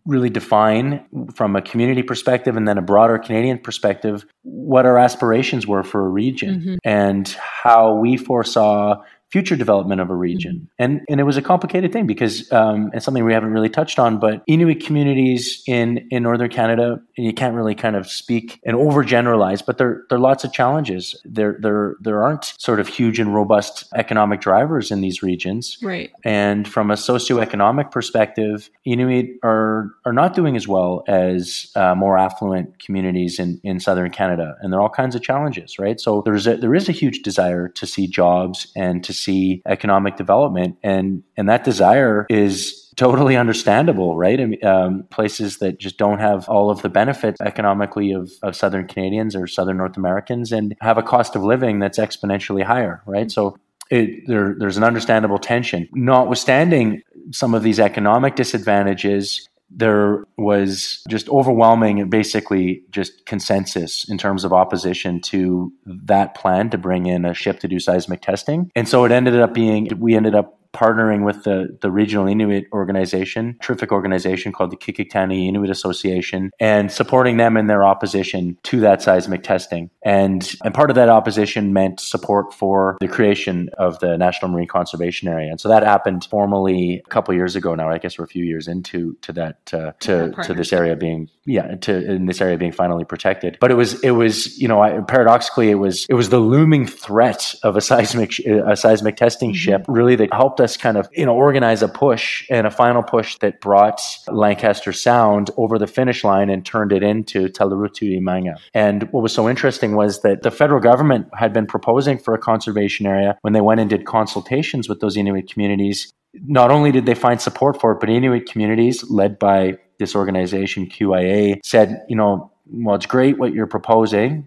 really define from a community perspective and then a broader Canadian perspective what our aspirations were for a region mm-hmm. and how we foresaw future development of a region. Mm-hmm. And and it was a complicated thing because um, it's something we haven't really touched on, but Inuit communities in, in Northern Canada, and you can't really kind of speak and overgeneralize, but there, there are lots of challenges. There, there, there aren't sort of huge and robust economic drivers in these regions. Right. And from a socioeconomic perspective, Inuit are, are not doing as well as uh, more affluent communities in, in Southern Canada. And there are all kinds of challenges, right? So there's a, there is a huge desire to see jobs and to see economic development, and and that desire is totally understandable, right? I mean, um, places that just don't have all of the benefits economically of, of Southern Canadians or Southern North Americans, and have a cost of living that's exponentially higher, right? So it, there there's an understandable tension. Notwithstanding some of these economic disadvantages, there was just overwhelming and basically just consensus in terms of opposition to that plan to bring in a ship to do seismic testing. And so it ended up being, we ended up partnering with the, the regional Inuit organization, terrific organization called the Qikiqtani Inuit Association, and supporting them in their opposition to that seismic testing. And, and part of that opposition meant support for the creation of the National Marine Conservation Area. And so that happened formally a couple of years ago now. I guess we're a few years into to that uh, to to this area being yeah to in this area being finally protected. But it was it was you know I, paradoxically it was it was the looming threat of a seismic a seismic testing mm-hmm. ship really that helped helped us kind of, you know, organize a push and a final push that brought Lancaster Sound over the finish line and turned it into Tallurutiup Imanga. And what was so interesting was that the federal government had been proposing for a conservation area. When they went and did consultations with those Inuit communities, not only did they find support for it, but Inuit communities led by this organization, Q I A, said, you know, well, it's great what you're proposing,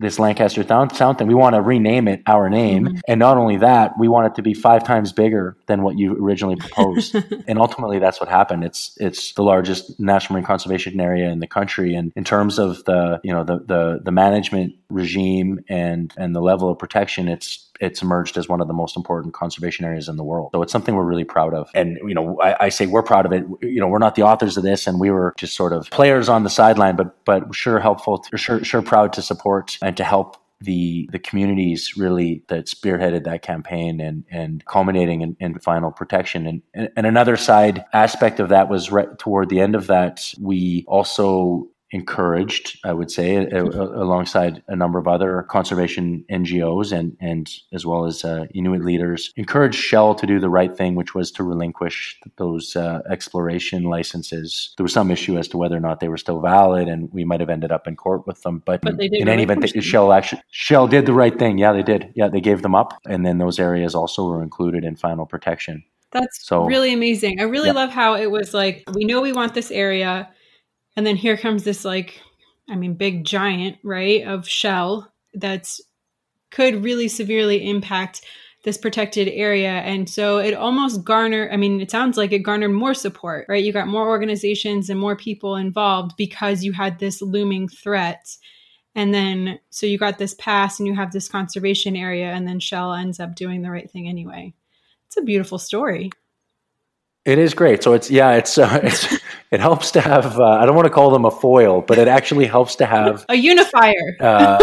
this Lancaster Sound thing. We want to rename it our name. Mm-hmm. And not only that, we want it to be five times bigger than what you originally proposed. And ultimately, that's what happened. It's it's the largest national marine conservation area in the country. And in terms of the, you know, the the, the management regime and, and the level of protection, it's it's emerged as one of the most important conservation areas in the world. So it's something we're really proud of. And, you know, I, I say we're proud of it. You know, we're not the authors of this, and we were just sort of players on the sideline, but but sure helpful, to, sure sure proud to support and to help the the communities really that spearheaded that campaign and, and culminating in, in final protection. And, and, and another side aspect of that was right toward the end of that, we also encouraged, I would say, a, a, alongside a number of other conservation N G Os and, and as well as uh, Inuit leaders, encouraged Shell to do the right thing, which was to relinquish those uh, exploration licenses. There was some issue as to whether or not they were still valid, and we might have ended up in court with them. But, but they did in any event, they, Shell actually Shell did the right thing. Yeah, they did. Yeah, they gave them up, and then those areas also were included in final protection. That's so, really amazing. I really yeah. love how it was like, we know we want this area. And then here comes this, like, I mean, big giant, right, of Shell that's could really severely impact this protected area. And so it almost garnered, I mean, it sounds like it garnered more support, right? You got more organizations and more people involved because you had this looming threat. And then, so you got this pass and you have this conservation area, and then Shell ends up doing the right thing anyway. It's a beautiful story. It is great. So it's, yeah, it's, uh, it's it helps to have, uh, I don't want to call them a foil, but it actually helps to have a unifier. uh,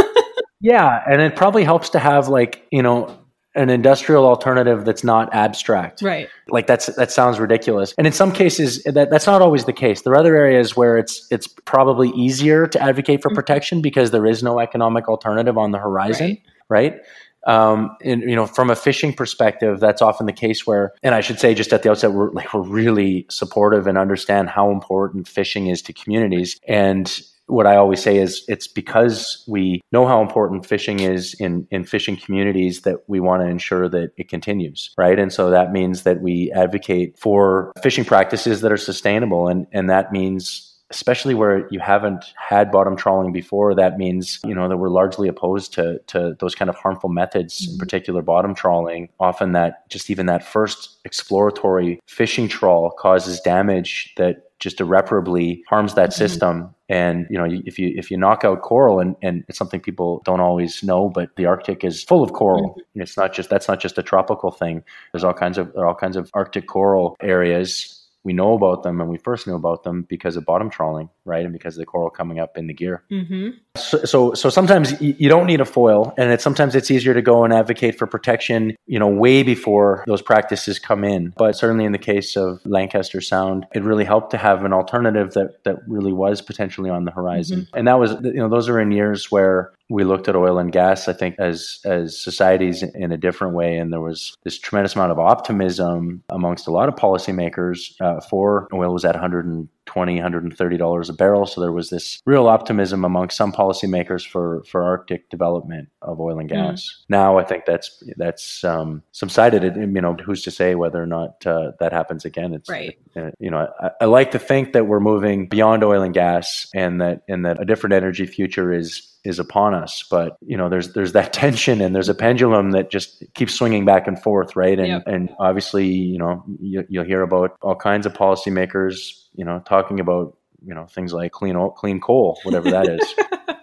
yeah. And it probably helps to have, like, you know, an industrial alternative that's not abstract. Right. Like that's, that sounds ridiculous. And in some cases that that's not always the case. There are other areas where it's, it's probably easier to advocate for mm-hmm. protection because there is no economic alternative on the horizon. Right. right? Um, and, you know, from a fishing perspective, that's often the case where, and I should say just at the outset, we're like, we're really supportive and understand how important fishing is to communities. And what I always say is it's because we know how important fishing is in, in fishing communities that we want to ensure that it continues, right? And so that means that we advocate for fishing practices that are sustainable. And, and that means, especially where you haven't had bottom trawling before, that means, you know, that we're largely opposed to to those kind of harmful methods, mm-hmm. in particular bottom trawling. Often that just even that first exploratory fishing trawl causes damage that just irreparably harms that mm-hmm. system. And, you know, if you if you knock out coral, and, and it's something people don't always know, but the Arctic is full of coral. Mm-hmm. It's not just, that's not just a tropical thing. There's all kinds of, there are all kinds of Arctic coral areas. We know about them, and we first knew about them because of bottom trawling, right? And because of the coral coming up in the gear. Mm-hmm. So, so, so sometimes you don't need a foil, and it's, sometimes it's easier to go and advocate for protection, you know, way before those practices come in. But certainly in the case of Lancaster Sound, it really helped to have an alternative that that really was potentially on the horizon. Mm-hmm. And that was, you know, those are in years where we looked at oil and gas, I think, as as societies in a different way. And there was this tremendous amount of optimism amongst a lot of policymakers uh, for oil was at one hundred twenty dollars, one hundred thirty dollars a barrel. So there was this real optimism amongst some policymakers for, for Arctic development of oil and gas. Mm. Now, I think that's that's um, subsided. You know, who's to say whether or not uh, that happens again? It's, right. Uh, you know, I, I like to think that we're moving beyond oil and gas, and that and that a different energy future is. is upon us. But, you know, there's there's that tension, and there's a pendulum that just keeps swinging back and forth, right? And yep. and obviously, you know, you, you'll hear about all kinds of policymakers, you know, talking about, you know, things like clean oil, clean coal, whatever that is,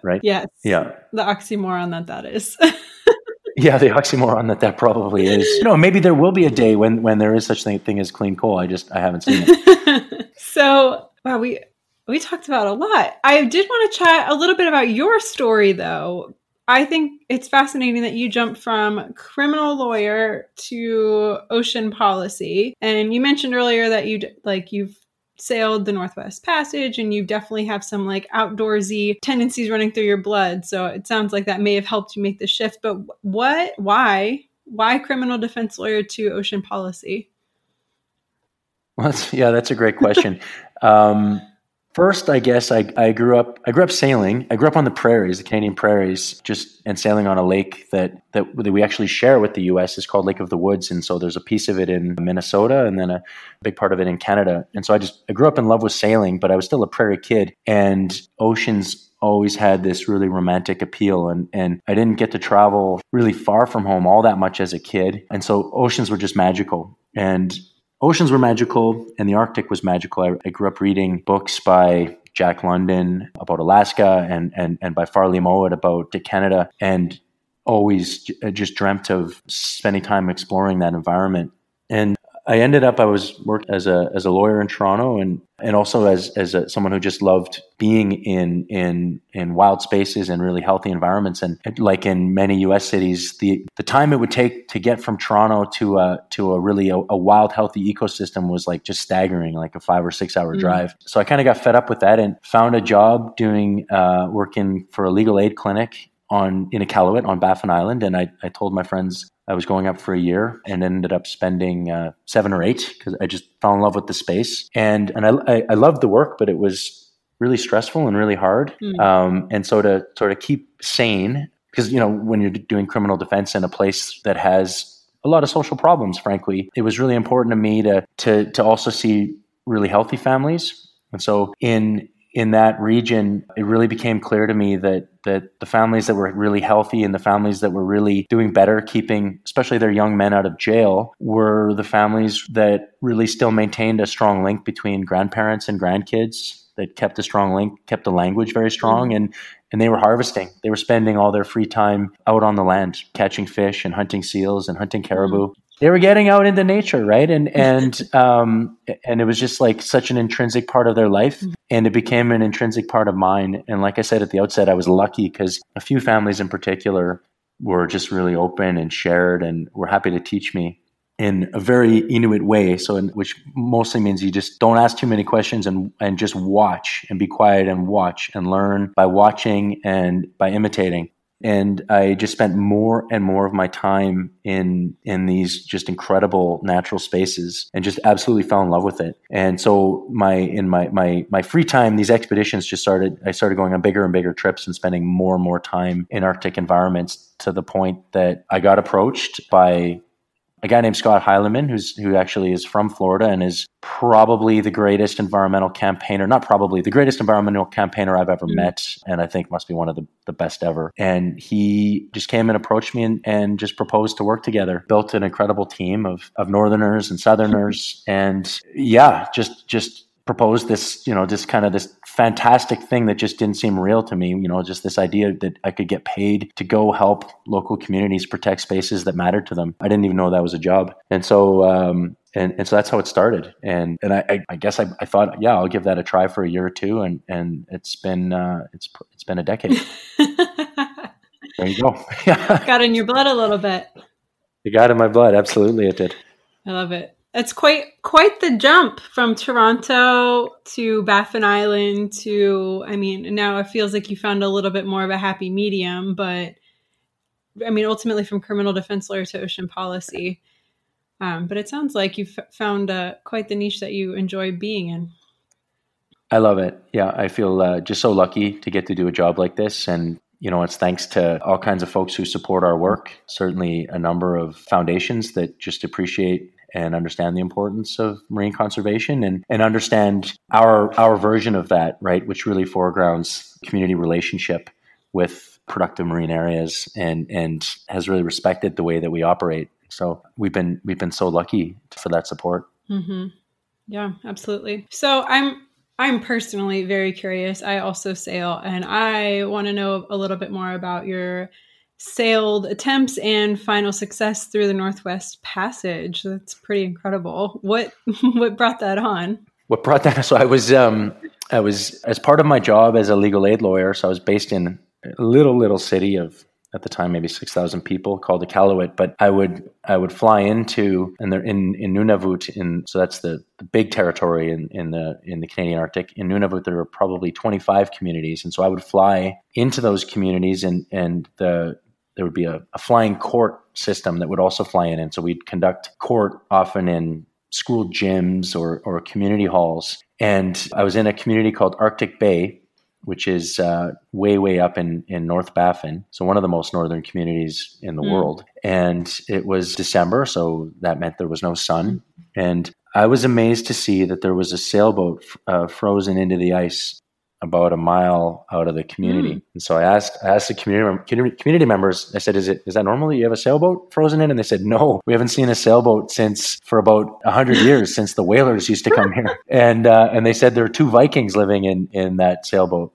right? Yes. Yeah. The oxymoron that that is. Yeah, the oxymoron that that probably is. You know, maybe there will be a day when, when there is such thing, thing as clean coal. I just, I haven't seen it. So, wow, we... We talked about a lot. I did want to chat a little bit about your story, though. I think it's fascinating that you jumped from criminal lawyer to ocean policy. And you mentioned earlier that you like you've sailed the Northwest Passage, and you definitely have some like outdoorsy tendencies running through your blood. So it sounds like that may have helped you make the shift. But what, why why criminal defense lawyer to ocean policy? Well, that's, yeah, that's a great question. um, first, I guess I, I grew up. I grew up sailing. I grew up on the prairies, the Canadian prairies, just and sailing on a lake that that, that we actually share with the U S is called Lake of the Woods, and so there's a piece of it in Minnesota, and then a big part of it in Canada. And so I just I grew up in love with sailing, but I was still a prairie kid, and oceans always had this really romantic appeal. And, and I didn't get to travel really far from home all that much as a kid. And so oceans were just magical. And oceans were magical and the Arctic was magical. I, I grew up reading books by Jack London about Alaska and, and, and by Farley Mowat about Canada, and always just dreamt of spending time exploring that environment. And I ended up, I was worked as a as a lawyer in Toronto, and, and also as as a, someone who just loved being in in in wild spaces and really healthy environments. And like in many U S cities, the, the time it would take to get from Toronto to a to a really a, a wild, healthy ecosystem was like just staggering, like a five or six hour mm-hmm. drive. So I kind of got fed up with that and found a job doing uh, working for a legal aid clinic on in Iqaluit on Baffin Island, and I, I told my friends I was going up for a year and ended up spending uh, seven or eight because I just fell in love with the space. And and I, I, I loved the work, but it was really stressful and really hard. Mm. Um, and so to sort of keep sane, because, you know, when you're doing criminal defense in a place that has a lot of social problems, frankly, it was really important to me to to to also see really healthy families. And so in in that region, it really became clear to me that that the families that were really healthy and the families that were really doing better, keeping especially their young men out of jail, were the families that really still maintained a strong link between grandparents and grandkids, that kept a strong link, kept the language very strong, and and they were harvesting. They were spending all their free time out on the land, catching fish and hunting seals and hunting caribou. They were getting out into nature, right? And and um, and it was just like such an intrinsic part of their life, and it became an intrinsic part of mine. And like I said at the outset, I was lucky because a few families in particular were just really open and shared, and were happy to teach me in a very Inuit way. So, in, which mostly means you just don't ask too many questions and and just watch and be quiet and watch and learn by watching and by imitating. And I just spent more and more of my time in in these just incredible natural spaces, and just absolutely fell in love with it. And so my in my my my free time, these expeditions just started. I started going on bigger and bigger trips and spending more and more time in Arctic environments, to the point that I got approached by a guy named Scott Heileman, who's who actually is from Florida and is probably the greatest environmental campaigner, not probably the greatest environmental campaigner I've ever mm. met, and I think must be one of the, the best ever. And he just came and approached me and, and just proposed to work together. Built an incredible team of of northerners and southerners, and yeah, just just proposed this, you know, just kind of this fantastic thing that just didn't seem real to me. You know, just this idea that I could get paid to go help local communities protect spaces that mattered to them. I didn't even know that was a job. And so, um, and, and so that's how it started. And, and I, I guess I, I thought, yeah, I'll give that a try for a year or two. And, and it's been, uh, it's, it's been a decade. There you go. Yeah. Got in your blood a little bit. It got in my blood. Absolutely. It did. I love it. It's quite quite the jump from Toronto to Baffin Island to, I mean, now it feels like you found a little bit more of a happy medium, but I mean, ultimately from criminal defense lawyer to ocean policy. Um, but it sounds like you've found uh, quite the niche that you enjoy being in. I love it. Yeah, I feel uh, just so lucky to get to do a job like this. And you know, it's thanks to all kinds of folks who support our work, certainly a number of foundations that just appreciate and understand the importance of marine conservation, and, and understand our our version of that, right, which really foregrounds community relationship with productive marine areas, and and has really respected the way that we operate. So we've been we've been so lucky for that support. Mm-hmm. Yeah, absolutely. So I'm I'm personally very curious. I also sail, and I want to know a little bit more about your sailed attempts and final success through the Northwest Passage. That's pretty incredible. What what brought that on? What brought that? So I was um, I was as part of my job as a legal aid lawyer. So I was based in a little little city of, at the time, maybe six thousand people, called Iqaluit. But I would I would fly into, and they're in in Nunavut. In so that's the, the big territory in in the in the Canadian Arctic. In Nunavut, there were probably twenty five communities, and so I would fly into those communities, and and the there would be a, a flying court system that would also fly in. And so we'd conduct court often in school gyms or, or community halls. And I was in a community called Arctic Bay, which is uh, way, way up in, in North Baffin. So one of the most northern communities in the mm. world. And it was December, so that meant there was no sun. And I was amazed to see that there was a sailboat uh, frozen into the ice about a mile out of the community. Mm. And so I asked I asked the community, community members, I said, is it is that normal? You have a sailboat frozen in? And they said, no, we haven't seen a sailboat since for about one hundred years, since the whalers used to come here. And uh, and they said there are two Vikings living in, in that sailboat.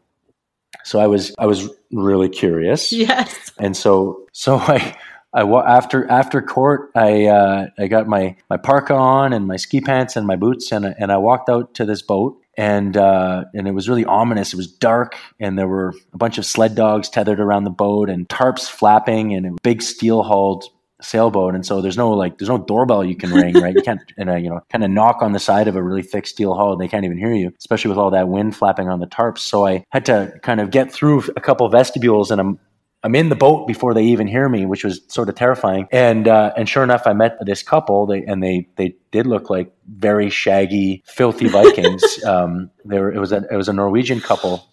So I was I was really curious. Yes. And so so I... I, after after court, I uh, I got my, my parka on and my ski pants and my boots, and and I walked out to this boat, and uh, and it was really ominous. It was dark, and there were a bunch of sled dogs tethered around the boat and tarps flapping, and a big steel-hauled sailboat. And so there's no like there's no doorbell you can ring, right? You can't and uh, you know kind of knock on the side of a really thick steel hull. They can't even hear you, especially with all that wind flapping on the tarps. So I had to kind of get through a couple vestibules, and I'm. I'm in the boat before they even hear me, which was sort of terrifying. And uh, and sure enough, I met this couple, they, and they, they did look like very shaggy, filthy Vikings. um, they were, it was a it was a Norwegian couple,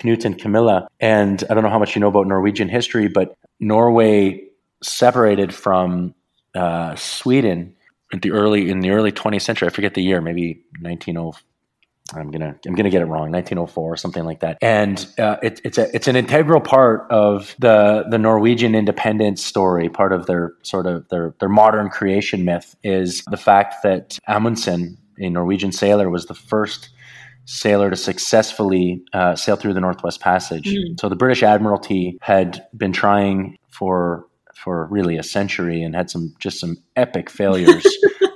Knut and Camilla. And I don't know how much you know about Norwegian history, but Norway separated from uh, Sweden at the early in the early twentieth century. I forget the year, maybe nineteen oh five. I'm gonna I'm gonna get it wrong, nineteen oh four or something like that. And uh, it, it's a it's an integral part of the the Norwegian independence story. Part of their sort of their their modern creation myth is the fact that Amundsen, a Norwegian sailor, was the first sailor to successfully uh, sail through the Northwest Passage. Mm. So the British Admiralty had been trying for for really a century and had some just some epic failures.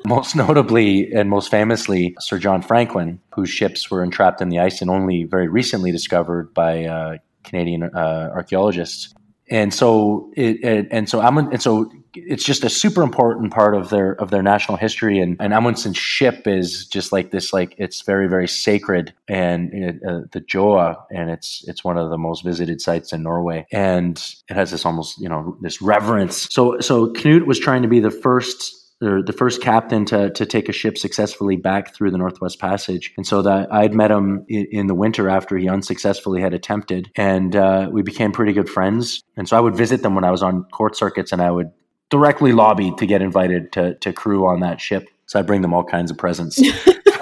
Most notably and most famously, Sir John Franklin, whose ships were entrapped in the ice and only very recently discovered by uh, Canadian uh, archaeologists. And so, it, it, and so, Amund, and so, it's just a super important part of their of their national history. And, and Amundsen's ship is just like this, like it's very, very sacred. And it, uh, the Joa, and it's it's one of the most visited sites in Norway. And it has this almost, you know, this reverence. So, so Knut was trying to be the first. the first captain to to take a ship successfully back through the Northwest Passage. And so that I'd met him in, in the winter after he unsuccessfully had attempted. And uh, we became pretty good friends. And so I would visit them when I was on court circuits, and I would directly lobby to get invited to to crew on that ship. So I'd bring them all kinds of presents.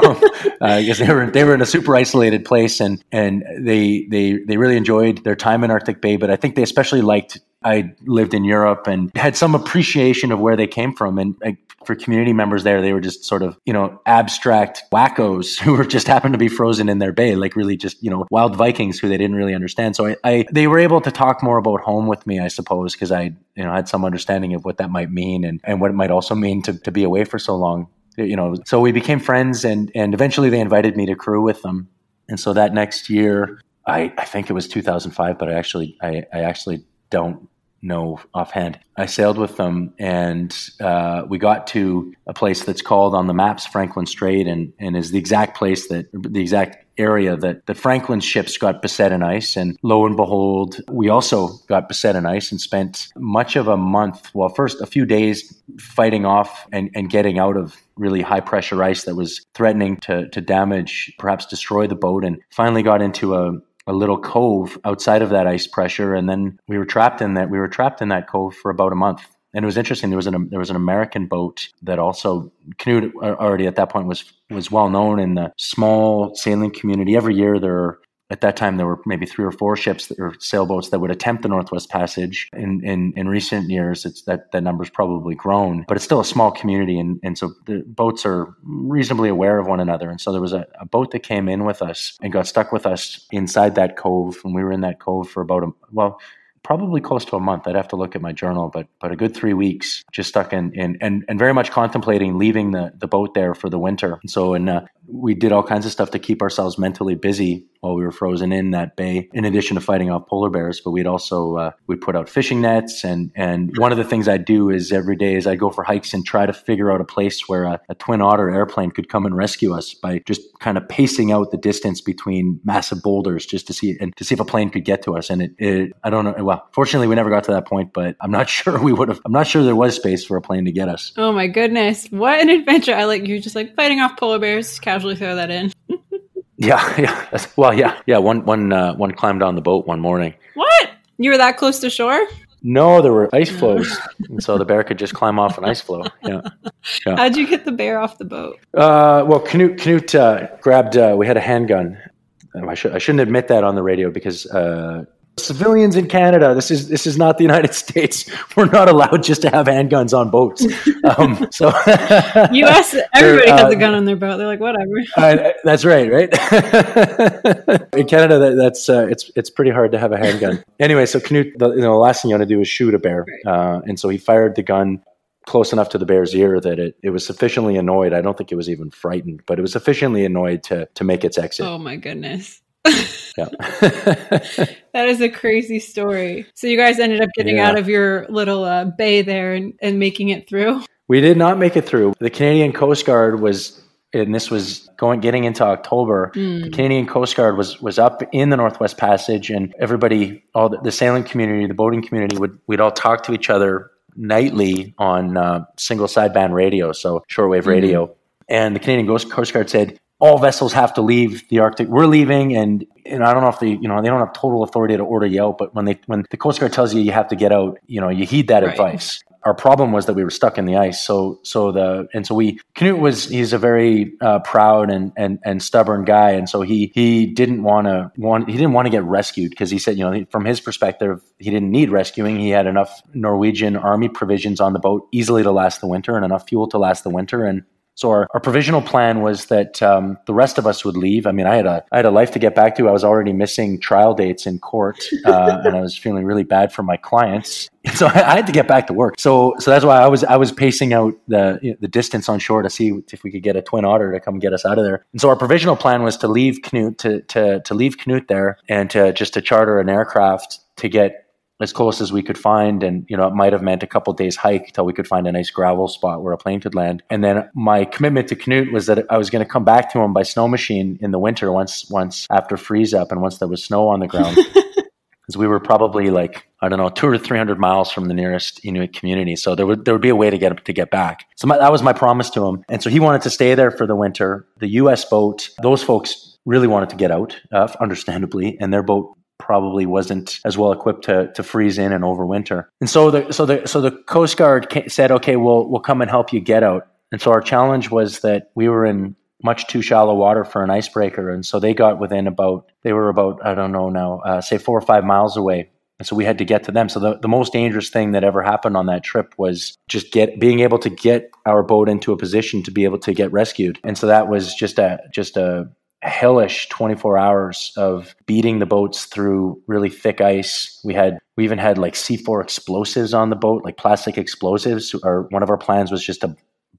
uh, I guess they were they were in a super isolated place, and and they they they really enjoyed their time in Arctic Bay, but I think they especially liked I lived in Europe and had some appreciation of where they came from. And I, for community members there, they were just sort of, you know, abstract wackos who were just happened to be frozen in their bay, like really just, you know, wild Vikings who they didn't really understand. So I, I they were able to talk more about home with me, I suppose, because I, you know, had some understanding of what that might mean and, and what it might also mean to, to be away for so long, you know. So we became friends, and, and eventually they invited me to crew with them. And so that next year, I, I think it was two thousand five, but I actually, I, I actually don't know offhand. I sailed with them, and uh, we got to a place that's called on the maps Franklin Strait, and, and is the exact place that the exact area that the Franklin's ships got beset in ice. And lo and behold, we also got beset in ice and spent much of a month, well, first a few days fighting off and, and getting out of really high pressure ice that was threatening to, to damage, perhaps destroy the boat, and finally got into a a little cove outside of that ice pressure. And then we were trapped in that, we were trapped in that cove for about a month. And it was interesting. There was an, there was an American boat that also, Knut already at that point was, was well known in the small sailing community. Every year there are, at that time, there were maybe three or four ships that, or sailboats that would attempt the Northwest Passage. In, in, in recent years, it's that, that number's probably grown, but it's still a small community. And, and so the boats are reasonably aware of one another. And so there was a, a boat that came in with us and got stuck with us inside that cove. And we were in that cove for about, a well, probably close to a month. I'd have to look at my journal, but but a good three weeks just stuck in, in and, and very much contemplating leaving the, the boat there for the winter. And so and, uh, we did all kinds of stuff to keep ourselves mentally busy while we were frozen in that bay, in addition to fighting off polar bears. But we'd also, uh, we'd put out fishing nets. And, and one of the things I do is every day is I go for hikes and try to figure out a place where a, a Twin Otter airplane could come and rescue us by just kind of pacing out the distance between massive boulders just to see, and to see if a plane could get to us. And it, it I don't know, well. Fortunately, we never got to that point, but I'm not sure we would have, I'm not sure there was space for a plane to get us. Oh my goodness. What an adventure. I like you just like fighting off polar bears, casually throw that in. yeah. Yeah. Well, yeah. Yeah. One, one, uh, one climbed on the boat one morning. What? You were that close to shore? No, there were ice floes. And so the bear could just climb off an ice floe. Yeah. Yeah. How'd you get the bear off the boat? Uh, well, Knut, Knut uh, grabbed, uh, we had a handgun. I, should, I shouldn't admit that on the radio because uh, civilians in Canada, this is this is not the United States. We're not allowed just to have handguns on boats. Um, so U S, everybody uh, has a gun on their boat. They're like, whatever. I, that's right, right? In Canada, that, that's uh, it's it's pretty hard to have a handgun. Anyway, so Knut, the, you know, the last thing you want to do is shoot a bear. Right. Uh, and so he fired the gun close enough to the bear's ear that it, it was sufficiently annoyed. I don't think it was even frightened, but it was sufficiently annoyed to to make its exit. Oh my goodness. Yeah. That is a crazy story. So you guys ended up getting yeah. out of your little uh, bay there and, and making it through? We did not make it through. The Canadian Coast Guard was, and this was going getting into October, mm. the Canadian Coast Guard was was up in the Northwest Passage, and everybody, all the, the sailing community, the boating community, would we'd all talk to each other nightly on uh, single sideband radio, so shortwave mm-hmm. radio. And the Canadian Coast Guard said, all vessels have to leave the Arctic. We're leaving. And, and I don't know if they, you know, they don't have total authority to order you out, but when they, when the Coast Guard tells you, you have to get out, you know, you heed that right. advice. Our problem was that we were stuck in the ice. So, so the, and so we, Knut was, he's a very uh, proud and, and, and stubborn guy. And so he, he didn't want to want, he didn't want to get rescued because he said, you know, from his perspective, he didn't need rescuing. He had enough Norwegian army provisions on the boat easily to last the winter and enough fuel to last the winter. And so our, our provisional plan was that um, the rest of us would leave. I mean, I had a I had a life to get back to. I was already missing trial dates in court, uh, and I was feeling really bad for my clients. So I, I had to get back to work. So so that's why I was I was pacing out the you know, the distance on shore to see if we could get a twin otter to come get us out of there. And so our provisional plan was to leave Knut to to to leave Knut there and to just to charter an aircraft to get as close as we could find. And, you know, it might have meant a couple days hike till we could find a nice gravel spot where a plane could land. And then my commitment to Knut was that I was going to come back to him by snow machine in the winter once, once after freeze up and once there was snow on the ground. Because we were probably like, I don't know, two or three hundred miles from the nearest Inuit community. So there would there would be a way to get to get back. So my, that was my promise to him. And so he wanted to stay there for the winter. The U S boat, those folks really wanted to get out, uh, understandably, and their boat probably wasn't as well equipped to, to freeze in and overwinter. And so the so the so the Coast Guard said, "Okay, we'll we'll come and help you get out." And so our challenge was that we were in much too shallow water for an icebreaker, and so they got within about they were about I don't know now, uh, say four or five miles away. And so we had to get to them. So the, the most dangerous thing that ever happened on that trip was just get being able to get our boat into a position to be able to get rescued. And so that was just a just a. hellish twenty-four hours of beating the boats through really thick ice. We had, we even had like C four explosives on the boat, like plastic explosives. Or one of our plans was just to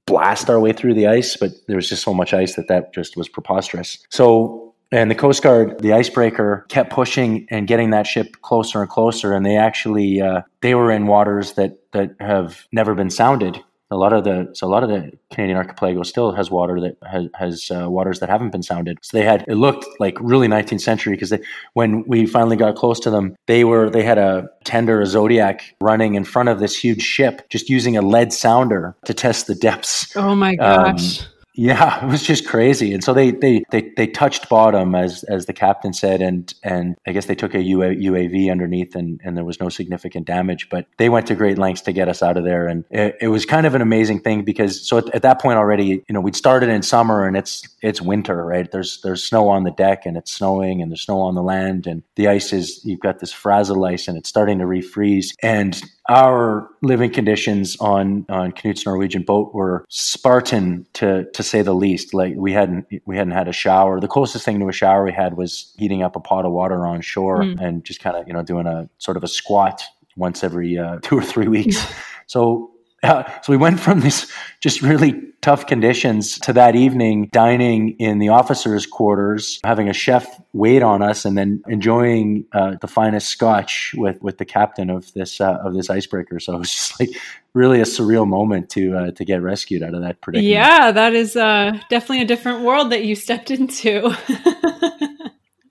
blast our way through the ice, but there was just so much ice that that just was preposterous. So, and the Coast Guard, the icebreaker kept pushing and getting that ship closer and closer. And they actually, uh, they were in waters that, that have never been sounded. A lot of the so a lot of the Canadian archipelago still has water that has, has uh, waters that haven't been sounded. So they had it looked like really nineteenth century because when we finally got close to them, they were they had a tender, a Zodiac, running in front of this huge ship, just using a lead sounder to test the depths. Oh my gosh! Um, yeah, it was just crazy. And so they they they, they touched bottom, as as the captain said, and and I guess they took a U A V underneath, and, and there was no significant damage. But they went to great lengths to get us out of there, and it, it was kind of an amazing thing because so at, at that point already, you know, we'd started in summer and it's it's winter, right? There's there's snow on the deck and it's snowing, and there's snow on the land, and the ice is you've got this frazzle ice and it's starting to refreeze, and our living conditions on, on Knut's Norwegian boat were Spartan to, to say the least. Like we hadn't, we hadn't had a shower. The closest thing to a shower we had was heating up a pot of water on shore mm. and just kind of, you know, doing a sort of a squat once every uh, two or three weeks. so, uh, so we went from this just really tough conditions to that evening dining in the officers' quarters, having a chef wait on us, and then enjoying uh, the finest scotch with, with the captain of this uh, of this icebreaker. So it was just like really a surreal moment to uh, to get rescued out of that predicament. Yeah, that is uh, definitely a different world that you stepped into.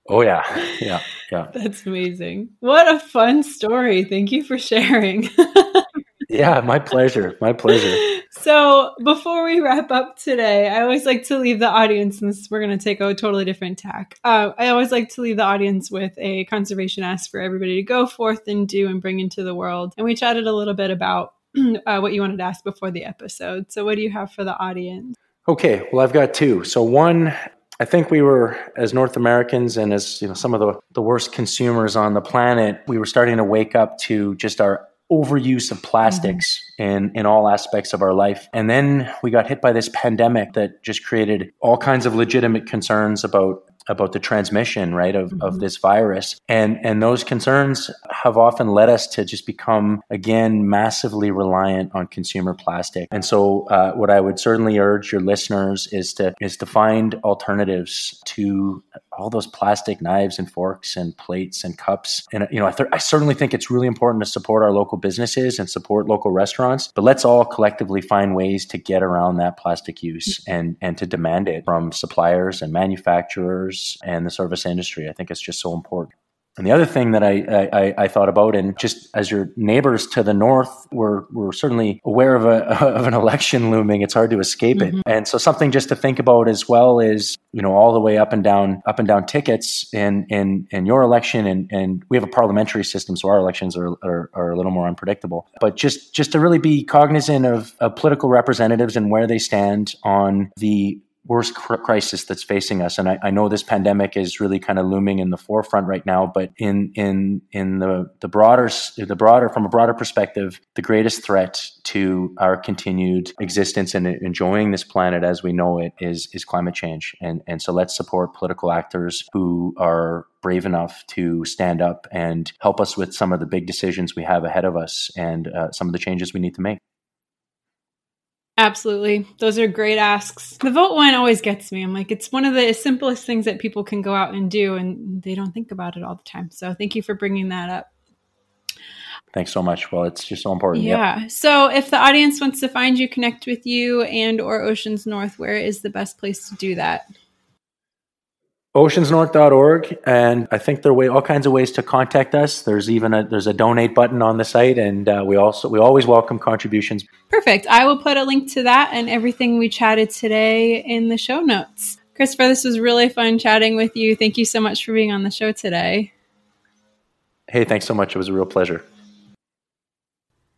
Oh yeah, yeah. Yeah. That's amazing. What a fun story. Thank you for sharing. Yeah, my pleasure. My pleasure. So before we wrap up today, I always like to leave the audience, and this, we're going to take a totally different tack. Uh, I always like to leave the audience with a conservation ask for everybody to go forth and do and bring into the world. And we chatted a little bit about uh, what you wanted to ask before the episode. So what do you have for the audience? Okay, well, I've got two. So one, I think we were, as North Americans and as you know, some of the, the worst consumers on the planet, we were starting to wake up to just our overuse of plastics mm-hmm. in, in all aspects of our life. And then we got hit by this pandemic that just created all kinds of legitimate concerns about about the transmission, right, of, mm-hmm. of this virus. And and those concerns have often led us to just become, again, massively reliant on consumer plastic. And so uh, what I would certainly urge your listeners is to is to find alternatives to all those plastic knives and forks and plates and cups. And, you know, I, th- I certainly think it's really important to support our local businesses and support local restaurants, but let's all collectively find ways to get around that plastic use and, and to demand it from suppliers and manufacturers and the service industry. I think it's just so important. And the other thing that I, I I thought about, and just as your neighbors to the north, we're, we're certainly aware of a of an election looming. It's hard to escape mm-hmm. it. And so something just to think about as well is, you know, all the way up and down, up and down tickets in in, in your election. And, and we have a parliamentary system, so our elections are, are, are a little more unpredictable. But just, just to really be cognizant of, of political representatives and where they stand on the worst crisis that's facing us. And I, I know this pandemic is really kind of looming in the forefront right now, but in in in the the broader the broader from a broader perspective, the greatest threat to our continued existence and enjoying this planet as we know it is is climate change. And and so let's support political actors who are brave enough to stand up and help us with some of the big decisions we have ahead of us and uh, some of the changes we need to make. Absolutely. Those are great asks. The vote one always gets me. I'm like, it's one of the simplest things that people can go out and do, and they don't think about it all the time. So thank you for bringing that up. Thanks so much. Well, it's just so important. Yeah. Yep. So if the audience wants to find you, connect with you and or Oceans North, where is the best place to do that? oceans north dot org, and I think there are all kinds of ways to contact us. There's even a there's a donate button on the site, and uh, we also we always welcome contributions. Perfect. I will put a link to that and everything we chatted today in the show notes. Christopher, this was really fun chatting with you. Thank you so much for being on the show today. Hey, thanks so much. It was a real pleasure.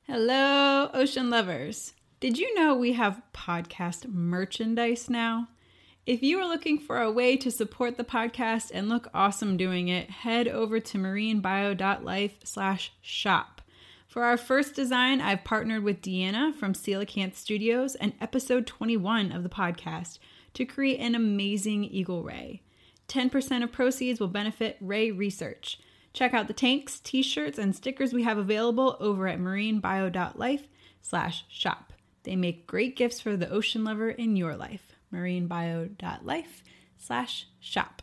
Hello, ocean lovers. Did you know we have podcast merchandise now? If you are looking for a way to support the podcast and look awesome doing it, head over to marinebio dot life slash shop. For our first design, I've partnered with Deanna from Coelacanth Studios and episode twenty-one of the podcast to create an amazing eagle ray. ten percent of proceeds will benefit ray research. Check out the tanks, t-shirts, and stickers we have available over at marinebio dot life slash shop. They make great gifts for the ocean lover in your life. marinebio dot life slash shop.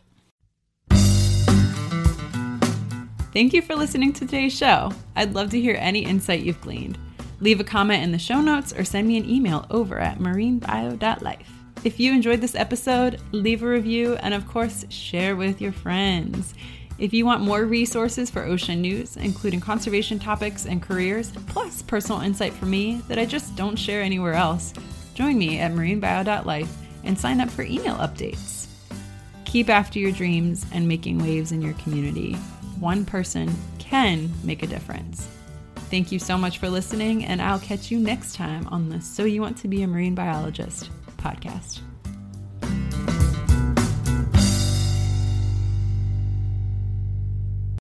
Thank you for listening to today's show. I'd love to hear any insight you've gleaned. Leave a comment in the show notes or send me an email over at marinebio dot life. If you enjoyed this episode, leave a review and of course, share with your friends. If you want more resources for ocean news, including conservation topics and careers, plus personal insight from me that I just don't share anywhere else, join me at marinebio dot life. And sign up for email updates. Keep after your dreams and making waves in your community. One person can make a difference. Thank you so much for listening, and I'll catch you next time on the So You Want to Be a Marine Biologist podcast.